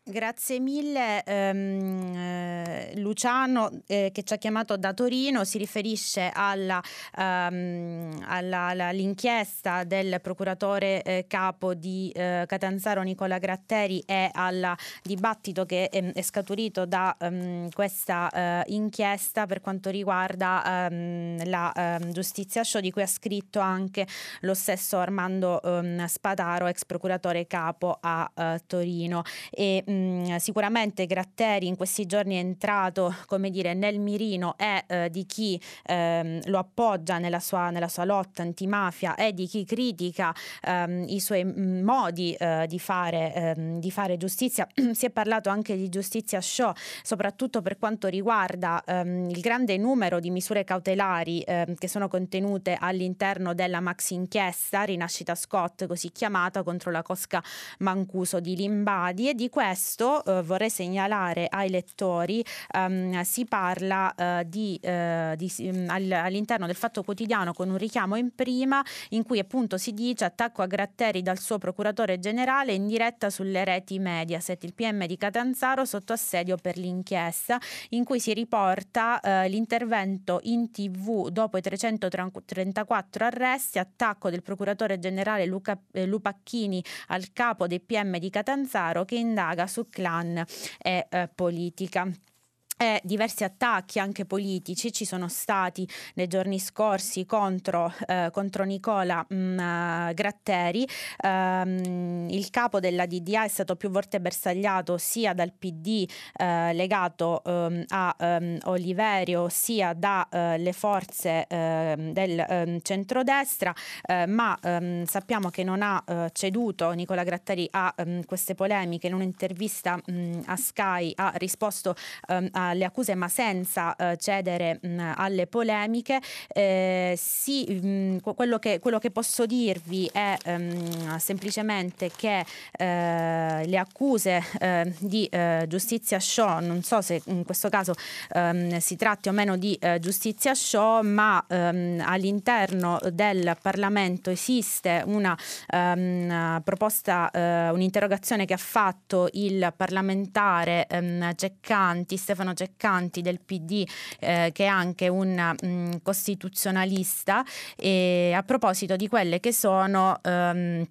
Grazie mille ehm, eh, Luciano eh, che ci ha chiamato da Torino, si riferisce alla, ehm, alla, alla, all'inchiesta del procuratore eh, capo di eh, Catanzaro Nicola Gratteri e al dibattito che eh, è scaturito da ehm, questa eh, inchiesta per quanto riguarda ehm, la ehm, giustizia show, di cui ha scritto anche lo stesso Armando ehm, Spattaro, ex procuratore capo a eh, Torino. E, mh, sicuramente Gratteri in questi giorni è entrato, come dire, nel mirino è eh, di chi ehm, lo appoggia nella sua, nella sua lotta antimafia e di chi critica ehm, i suoi modi eh, di, fare, ehm, di fare giustizia. Si è parlato anche di giustizia show, soprattutto per quanto riguarda ehm, il grande numero di misure cautelari ehm, che sono contenute all'interno della maxi inchiesta Rinascita Scott, così chiamata, contro la cosca Mancuso di Limbadi. E di questo Uh, vorrei segnalare ai lettori, um, si parla uh, di, uh, di, um, all'interno del Fatto Quotidiano, con un richiamo in prima in cui appunto si dice: attacco a Gratteri dal suo procuratore generale in diretta sulle reti Mediaset, il P M di Catanzaro sotto assedio per l'inchiesta, in cui si riporta uh, l'intervento in tv dopo i trecentotrentaquattro arresti, attacco del procuratore generale Luca, eh, Lupacchini al capo dei P M di Catanzaro che indaga su clan e eh, politica. E diversi attacchi anche politici ci sono stati nei giorni scorsi contro, eh, contro Nicola mh, Gratteri. Ehm, il capo della D D A è stato più volte bersagliato sia dal P D eh, legato ehm, a ehm, Oliverio, sia dalle eh, forze ehm, del ehm, centrodestra, eh, ma ehm, sappiamo che non ha eh, ceduto Nicola Gratteri a ehm, queste polemiche. In un'intervista mh, a Sky ha risposto ehm, a le accuse, ma senza uh, cedere mh, alle polemiche. Eh, sì, mh, quello, che, quello che posso dirvi è um, semplicemente che eh, le accuse eh, di eh, giustizia show, non so se in questo caso um, si tratti o meno di eh, giustizia show, ma um, all'interno del Parlamento esiste una um, proposta, uh, un'interrogazione che ha fatto il parlamentare um, Ceccanti, Stefano Ceccanti del P D, eh, che è anche un mh, costituzionalista, e a proposito di quelle che sono ehm,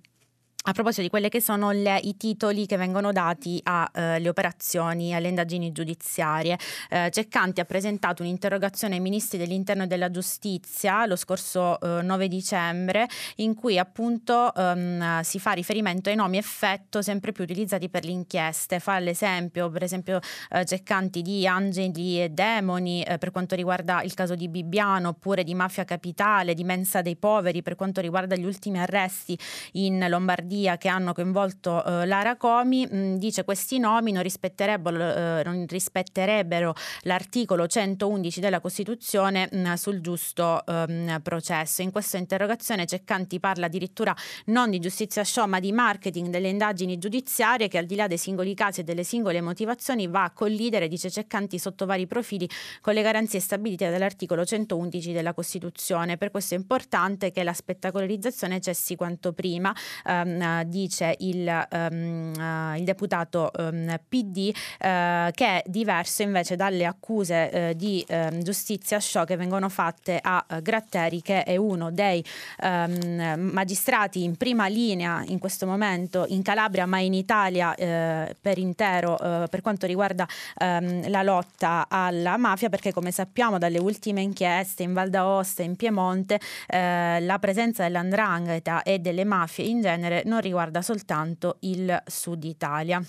a proposito di quelle che sono le, i titoli che vengono dati alle eh, operazioni, alle indagini giudiziarie. Eh, Ceccanti ha presentato un'interrogazione ai ministri dell'interno e della giustizia lo scorso eh, nove dicembre, in cui appunto ehm, si fa riferimento ai nomi effetto sempre più utilizzati per le inchieste. Fa l'esempio, per esempio, eh, Ceccanti di angeli e demoni eh, per quanto riguarda il caso di Bibbiano, oppure di mafia capitale, di mensa dei poveri per quanto riguarda gli ultimi arresti in Lombardia che hanno coinvolto eh, Lara Comi. Mh, dice questi nomi non rispetterebbero, eh, non rispetterebbero l'articolo centoundici della Costituzione mh, sul giusto eh, processo. In questa interrogazione Ceccanti parla addirittura non di giustizia show ma di marketing delle indagini giudiziarie che, al di là dei singoli casi e delle singole motivazioni, va a collidere, dice Ceccanti, sotto vari profili con le garanzie stabilite dall'articolo centoundici della Costituzione. Per questo è importante che la spettacolarizzazione cessi quanto prima, ehm, dice il, um, uh, il deputato um, P D, uh, che è diverso invece dalle accuse uh, di um, giustizia show che vengono fatte a uh, Gratteri, che è uno dei um, magistrati in prima linea in questo momento in Calabria ma in Italia uh, per intero uh, per quanto riguarda um, la lotta alla mafia, perché come sappiamo dalle ultime inchieste in Val d'Aosta, in Piemonte, uh, la presenza dell'andrangheta e delle mafie in genere non riguarda soltanto il Sud Italia.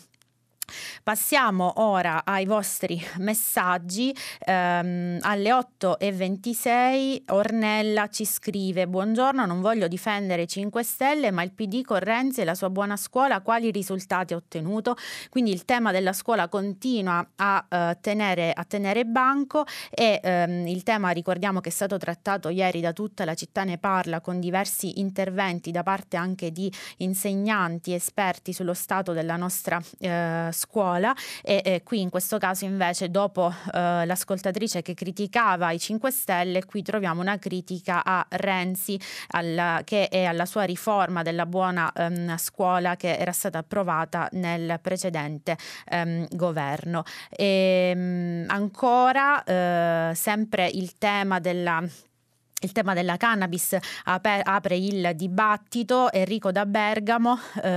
Passiamo ora ai vostri messaggi. Ehm, alle otto e ventisei Ornella ci scrive: buongiorno, non voglio difendere cinque Stelle ma il P D con Renzi e la sua buona scuola quali risultati ha ottenuto? Quindi il tema della scuola continua a, eh, tenere, a tenere banco e ehm, il tema, ricordiamo, che è stato trattato ieri da Tutta la città ne parla, con diversi interventi da parte anche di insegnanti esperti sullo stato della nostra eh, scuola. E, e qui in questo caso invece, dopo eh, l'ascoltatrice che criticava i cinque Stelle, qui troviamo una critica a Renzi alla, che è alla sua riforma della buona ehm, scuola che era stata approvata nel precedente ehm, governo. E, mh, ancora eh, sempre il tema della Il tema della cannabis apre, apre il dibattito. Enrico da Bergamo eh,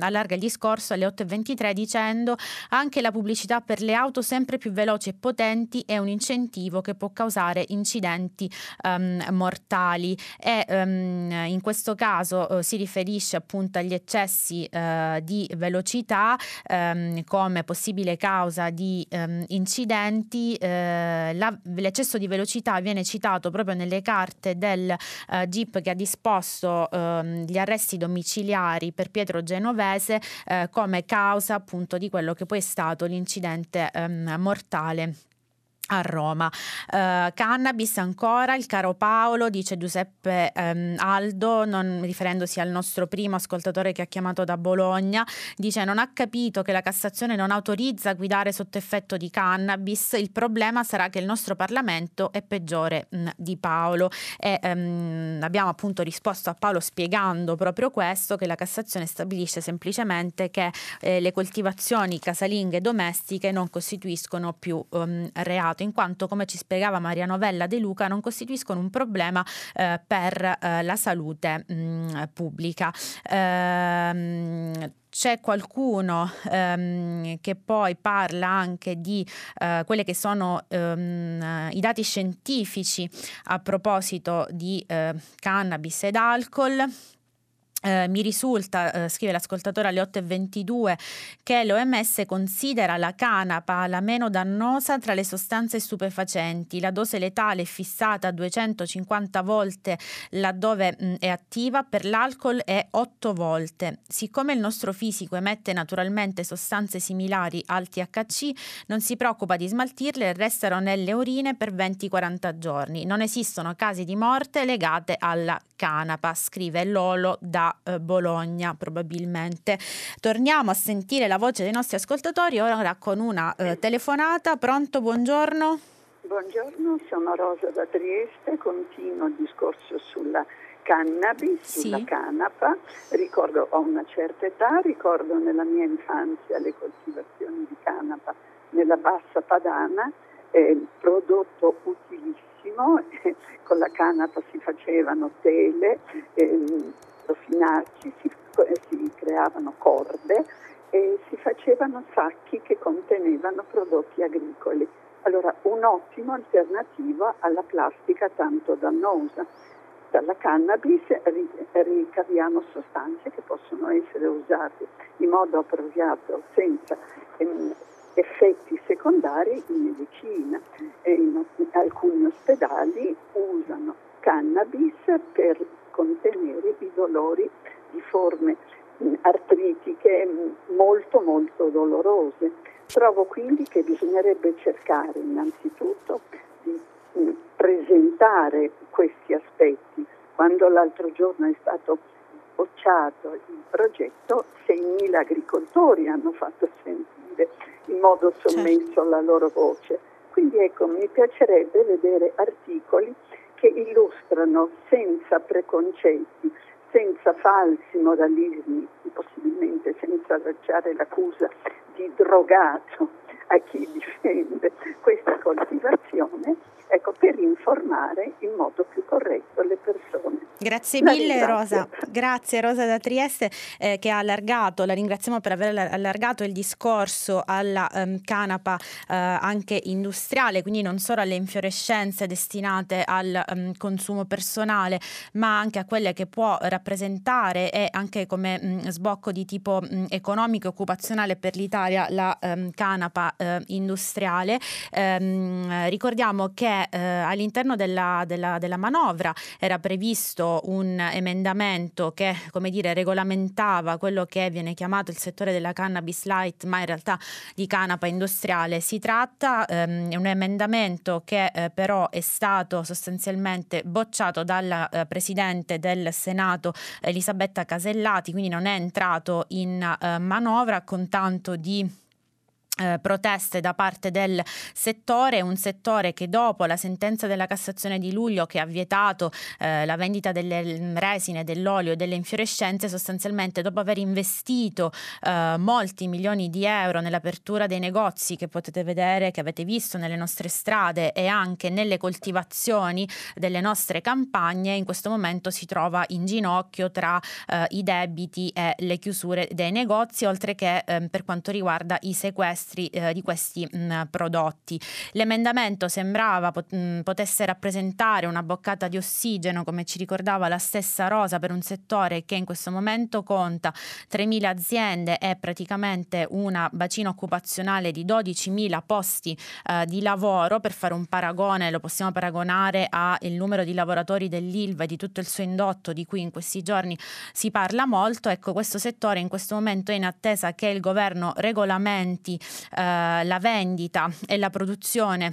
allarga il discorso alle otto e ventitré dicendo: anche la pubblicità per le auto sempre più veloci e potenti è un incentivo che può causare incidenti um, mortali. E um, in questo caso uh, si riferisce appunto agli eccessi uh, di velocità um, come possibile causa di um, incidenti. Uh, la, l'eccesso di velocità viene citato proprio nelle case parte del eh, G I P che ha disposto eh, gli arresti domiciliari per Pietro Genovese eh, come causa appunto di quello che poi è stato l'incidente eh, mortale a Roma. Uh, cannabis ancora, il caro Paolo, dice Giuseppe um, Aldo, non, riferendosi al nostro primo ascoltatore che ha chiamato da Bologna, dice: non ha capito che la Cassazione non autorizza guidare sotto effetto di cannabis, il problema sarà che il nostro Parlamento è peggiore mh, di Paolo. E um, abbiamo appunto risposto a Paolo spiegando proprio questo, che la Cassazione stabilisce semplicemente che eh, le coltivazioni casalinghe domestiche non costituiscono più um, reato, in quanto, come ci spiegava Maria Novella De Luca, non costituiscono un problema eh, per eh, la salute mh, pubblica. Ehm, C'è qualcuno ehm, che poi parla anche di eh, quelle che sono ehm, i dati scientifici a proposito di eh, cannabis ed alcol. Eh, mi risulta, eh, scrive l'ascoltatore alle otto e ventidue, che l'O M S considera la canapa la meno dannosa tra le sostanze stupefacenti. La dose letale è fissata a duecentocinquanta volte laddove mh, è attiva, per l'alcol è otto volte. Siccome il nostro fisico emette naturalmente sostanze similari al T H C, non si preoccupa di smaltirle e restano nelle urine per venti quaranta giorni. Non esistono casi di morte legate alla canapa, scrive Lolo da Bologna. Probabilmente torniamo a sentire la voce dei nostri ascoltatori ora con una eh, telefonata. Pronto, buongiorno. Buongiorno, sono Rosa da Trieste. Continuo il discorso sulla cannabis, sulla sì. canapa. Ricordo, ho una certa età, ricordo nella mia infanzia le coltivazioni di canapa nella bassa padana, eh, prodotto utilissimo, con la canapa si facevano tele, eh, finarci, si si creavano corde e si facevano sacchi che contenevano prodotti agricoli. Allora, un'ottima alternativa alla plastica tanto dannosa. Dalla cannabis ricaviamo sostanze che possono essere usate in modo appropriato senza ehm, effetti secondari in medicina. E in alcuni ospedali usano cannabis per contenere i dolori di forme artritiche molto molto dolorose. Trovo quindi che bisognerebbe cercare innanzitutto di presentare questi aspetti. Quando l'altro giorno è stato bocciato il progetto, seimila agricoltori hanno fatto sentire in modo sommesso la loro voce. Quindi ecco, mi piacerebbe vedere articoli che illustrano senza preconcetti, senza falsi moralismi, possibilmente senza allacciare l'accusa di drogato a chi difende questa coltivazione, ecco, per informare in modo più corretto le persone. Grazie mille Rosa, grazie Rosa da Trieste eh, che ha allargato, la ringraziamo per aver allargato il discorso alla um, canapa eh, anche industriale, quindi non solo alle infiorescenze destinate al um, consumo personale, ma anche a quelle che può rappresentare e anche come mh, sbocco di tipo mh, economico e occupazionale per l'Italia la um, canapa eh, industriale. Ehm, ricordiamo che Eh, all'interno della, della, della manovra era previsto un emendamento che, come dire, regolamentava quello che viene chiamato il settore della cannabis light, ma in realtà di canapa industriale si tratta. Ehm, è un emendamento che eh, però è stato sostanzialmente bocciato dalla eh, Presidente del Senato Elisabetta Casellati, quindi non è entrato in eh, manovra, con tanto di Eh, proteste da parte del settore, un settore che dopo la sentenza della Cassazione di luglio che ha vietato eh, la vendita delle resine, dell'olio e delle infiorescenze, sostanzialmente dopo aver investito eh, molti milioni di euro nell'apertura dei negozi che potete vedere, che avete visto nelle nostre strade e anche nelle coltivazioni delle nostre campagne, in questo momento si trova in ginocchio tra eh, i debiti e le chiusure dei negozi, oltre che eh, per quanto riguarda i sequestri di questi mh, prodotti. L'emendamento sembrava pot- mh, potesse rappresentare una boccata di ossigeno, come ci ricordava la stessa Rosa, per un settore che in questo momento conta tremila aziende e praticamente una bacina occupazionale di dodicimila posti eh, di lavoro. Per fare un paragone, lo possiamo paragonare al numero di lavoratori dell'Ilva e di tutto il suo indotto, di cui in questi giorni si parla molto. Ecco, questo settore in questo momento è in attesa che il governo regolamenti Uh, la vendita e la produzione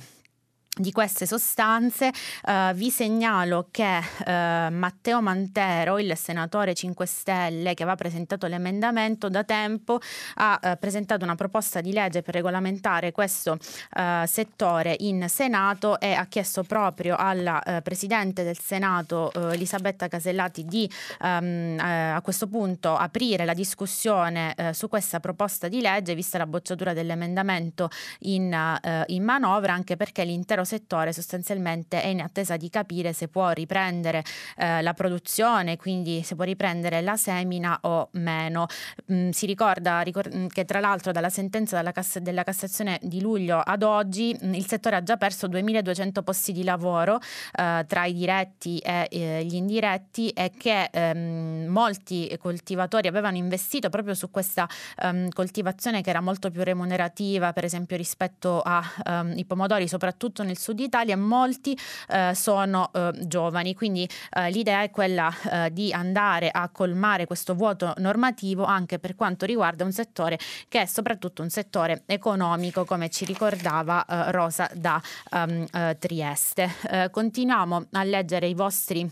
di queste sostanze. Uh, vi segnalo che uh, Matteo Mantero, il senatore cinque Stelle che aveva presentato l'emendamento, da tempo ha uh, presentato una proposta di legge per regolamentare questo uh, settore in Senato e ha chiesto proprio alla uh, Presidente del Senato uh, Elisabetta Casellati di um, uh, a questo punto aprire la discussione uh, su questa proposta di legge, vista la bocciatura dell'emendamento in, uh, in manovra, anche perché l'intero settore sostanzialmente è in attesa di capire se può riprendere eh, la produzione, quindi se può riprendere la semina o meno. Mm, si ricorda ricor- che tra l'altro dalla sentenza della, Cass- della Cassazione di luglio ad oggi mh, il settore ha già perso duemiladuecento posti di lavoro eh, tra i diretti e eh, gli indiretti, e che ehm, molti coltivatori avevano investito proprio su questa ehm, coltivazione che era molto più remunerativa, per esempio rispetto ai ehm, i pomodori, soprattutto nel sud Italia. Molti eh, sono eh, giovani, quindi eh, l'idea è quella eh, di andare a colmare questo vuoto normativo anche per quanto riguarda un settore che è soprattutto un settore economico, come ci ricordava eh, Rosa da um, eh, Trieste. Eh, continuiamo a leggere i vostri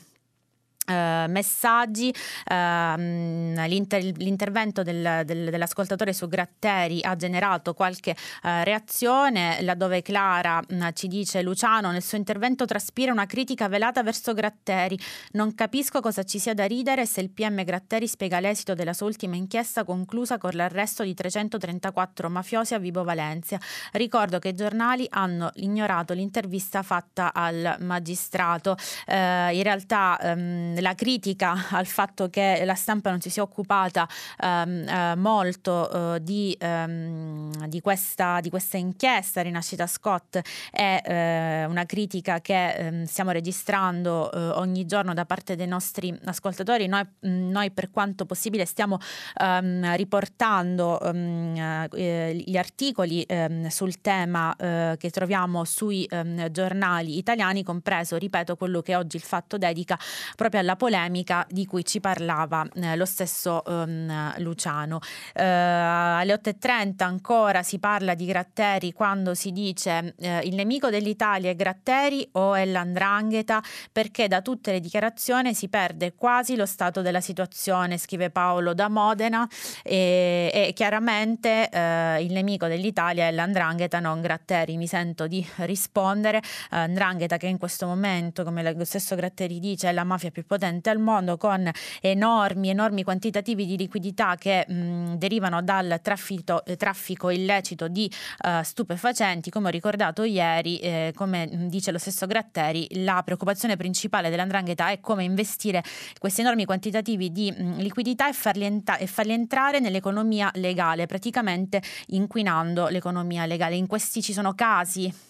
Eh, messaggi. ehm, l'inter- l'intervento del, del, dell'ascoltatore su Gratteri ha generato qualche eh, reazione, laddove Clara mh, ci dice: Luciano nel suo intervento traspira una critica velata verso Gratteri, non capisco cosa ci sia da ridere se il P M Gratteri spiega l'esito della sua ultima inchiesta conclusa con l'arresto di trecentotrentaquattro mafiosi a Vibo Valentia. Ricordo che i giornali hanno ignorato l'intervista fatta al magistrato. Eh, in realtà ehm, la critica al fatto che la stampa non si sia occupata ehm, eh, molto eh, di, ehm, di, questa, di questa inchiesta Rinascita Scott è eh, una critica che ehm, stiamo registrando eh, ogni giorno da parte dei nostri ascoltatori. Noi, noi per quanto possibile stiamo ehm, riportando ehm, eh, gli articoli ehm, sul tema eh, che troviamo sui ehm, giornali italiani, compreso, ripeto, quello che oggi il Fatto dedica proprio alla polemica di cui ci parlava eh, lo stesso ehm, Luciano. Eh, alle otto e trenta ancora si parla di Gratteri, quando si dice eh, il nemico dell'Italia è Gratteri o è l'andrangheta, perché da tutte le dichiarazioni si perde quasi lo stato della situazione, scrive Paolo da Modena, e, e chiaramente eh, il nemico dell'Italia è l'andrangheta, non Gratteri, mi sento di rispondere. Andrangheta che in questo momento, come lo stesso Gratteri dice, è la mafia più potente al mondo, con enormi enormi quantitativi di liquidità che mh, derivano dal traffico, eh, traffico illecito di eh, stupefacenti. Come ho ricordato ieri, eh, come dice lo stesso Gratteri, la preoccupazione principale dell'andrangheta è come investire questi enormi quantitativi di mh, liquidità e farli, enta- e farli entrare nell'economia legale, praticamente inquinando l'economia legale. In questi ci sono casi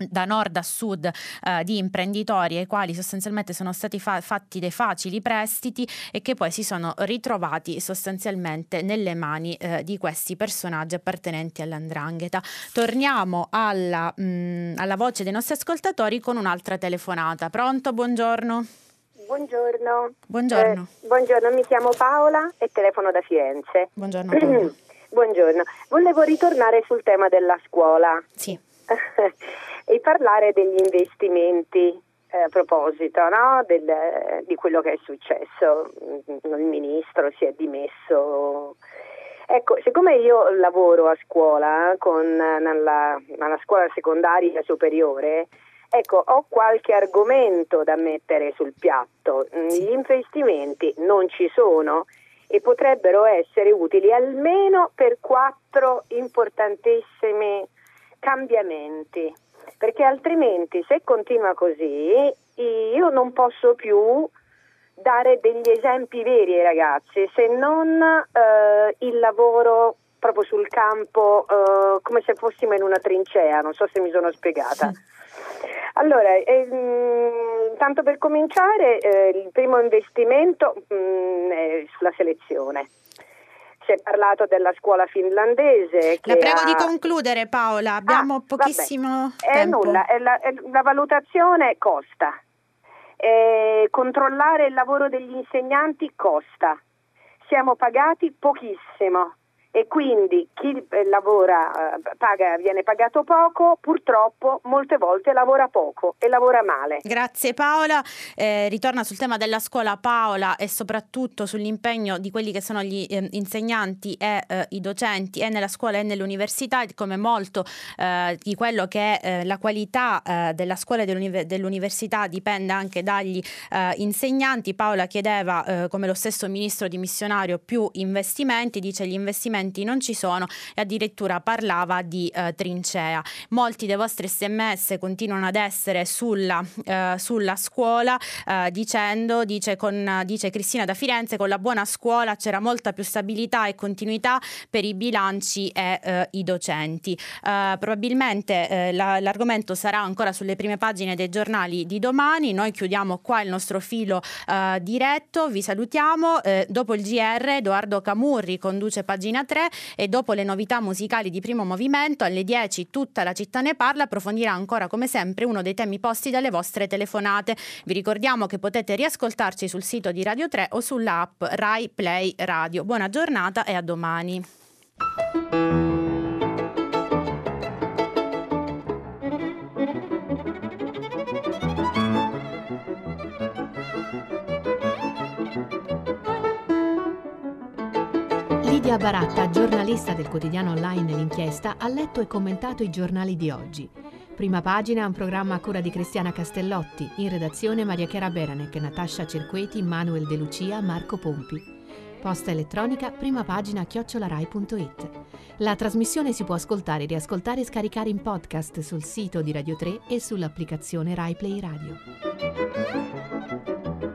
da nord a sud eh, di imprenditori ai quali sostanzialmente sono stati fa- fatti dei facili prestiti e che poi si sono ritrovati sostanzialmente nelle mani eh, di questi personaggi appartenenti all'andrangheta. Torniamo alla, mh, alla voce dei nostri ascoltatori con un'altra telefonata. Pronto? Buongiorno. Buongiorno. Buongiorno. Eh, buongiorno, mi chiamo Paola e telefono da Firenze. Buongiorno. Paola. Buongiorno. Volevo ritornare sul tema della scuola. Sì. E parlare degli investimenti eh, a proposito, no? Del, eh, di quello che è successo. Il ministro si è dimesso. Ecco, siccome io lavoro a scuola, con, nella, nella scuola secondaria superiore, ecco, ho qualche argomento da mettere sul piatto. Sì. Gli investimenti non ci sono e potrebbero essere utili almeno per quattro importantissimi cambiamenti, perché altrimenti, se continua così, io non posso più dare degli esempi veri ai ragazzi, se non eh, il lavoro proprio sul campo, eh, come se fossimo in una trincea. Non so se mi sono spiegata. Sì. Allora, ehm, tanto per cominciare, eh, il primo investimento mh, è sulla selezione. Si è parlato della scuola finlandese. Che la prego ha... di concludere, Paola, abbiamo ah, pochissimo vabbè. tempo. È nulla, è la, è la valutazione costa, eh, controllare il lavoro degli insegnanti costa, siamo pagati pochissimo e quindi chi lavora paga, viene pagato poco, purtroppo molte volte lavora poco e lavora male. Grazie Paola, eh, ritorna sul tema della scuola Paola e soprattutto sull'impegno di quelli che sono gli eh, insegnanti e eh, i docenti e nella scuola e nell'università, come molto eh, di quello che è eh, la qualità eh, della scuola e dell'univer- dell'università dipende anche dagli eh, insegnanti. Paola chiedeva, eh, come lo stesso ministro dimissionario, più investimenti, dice gli investimenti non ci sono e addirittura parlava di eh, trincea. Molti dei vostri sms continuano ad essere sulla, eh, sulla scuola, eh, dicendo, dice, con, dice Cristina da Firenze, con la buona scuola c'era molta più stabilità e continuità per i bilanci e eh, i docenti. Eh, probabilmente eh, la, l'argomento sarà ancora sulle prime pagine dei giornali di domani. Noi chiudiamo qua il nostro filo eh, diretto, vi salutiamo. Eh, dopo il G R Edoardo Camurri conduce Pagina tre e dopo le novità musicali di Primo Movimento alle dieci Tutta la città ne parla approfondirà ancora come sempre uno dei temi posti dalle vostre telefonate. Vi ricordiamo che potete riascoltarci sul sito di Radio tre o sulla app Rai Play Radio. Buona giornata e a domani. Lidia Baratta, giornalista del quotidiano online L'Inchiesta, ha letto e commentato i giornali di oggi. Prima Pagina è un programma a cura di Cristiana Castellotti, in redazione Maria Chiara Beranek, Natascia Cerqueti, Manuel De Lucia, Marco Pompi. Posta elettronica primapagina chiocciola rai punto it. La trasmissione si può ascoltare, riascoltare e scaricare in podcast sul sito di Radio tre e sull'applicazione Rai Play Radio.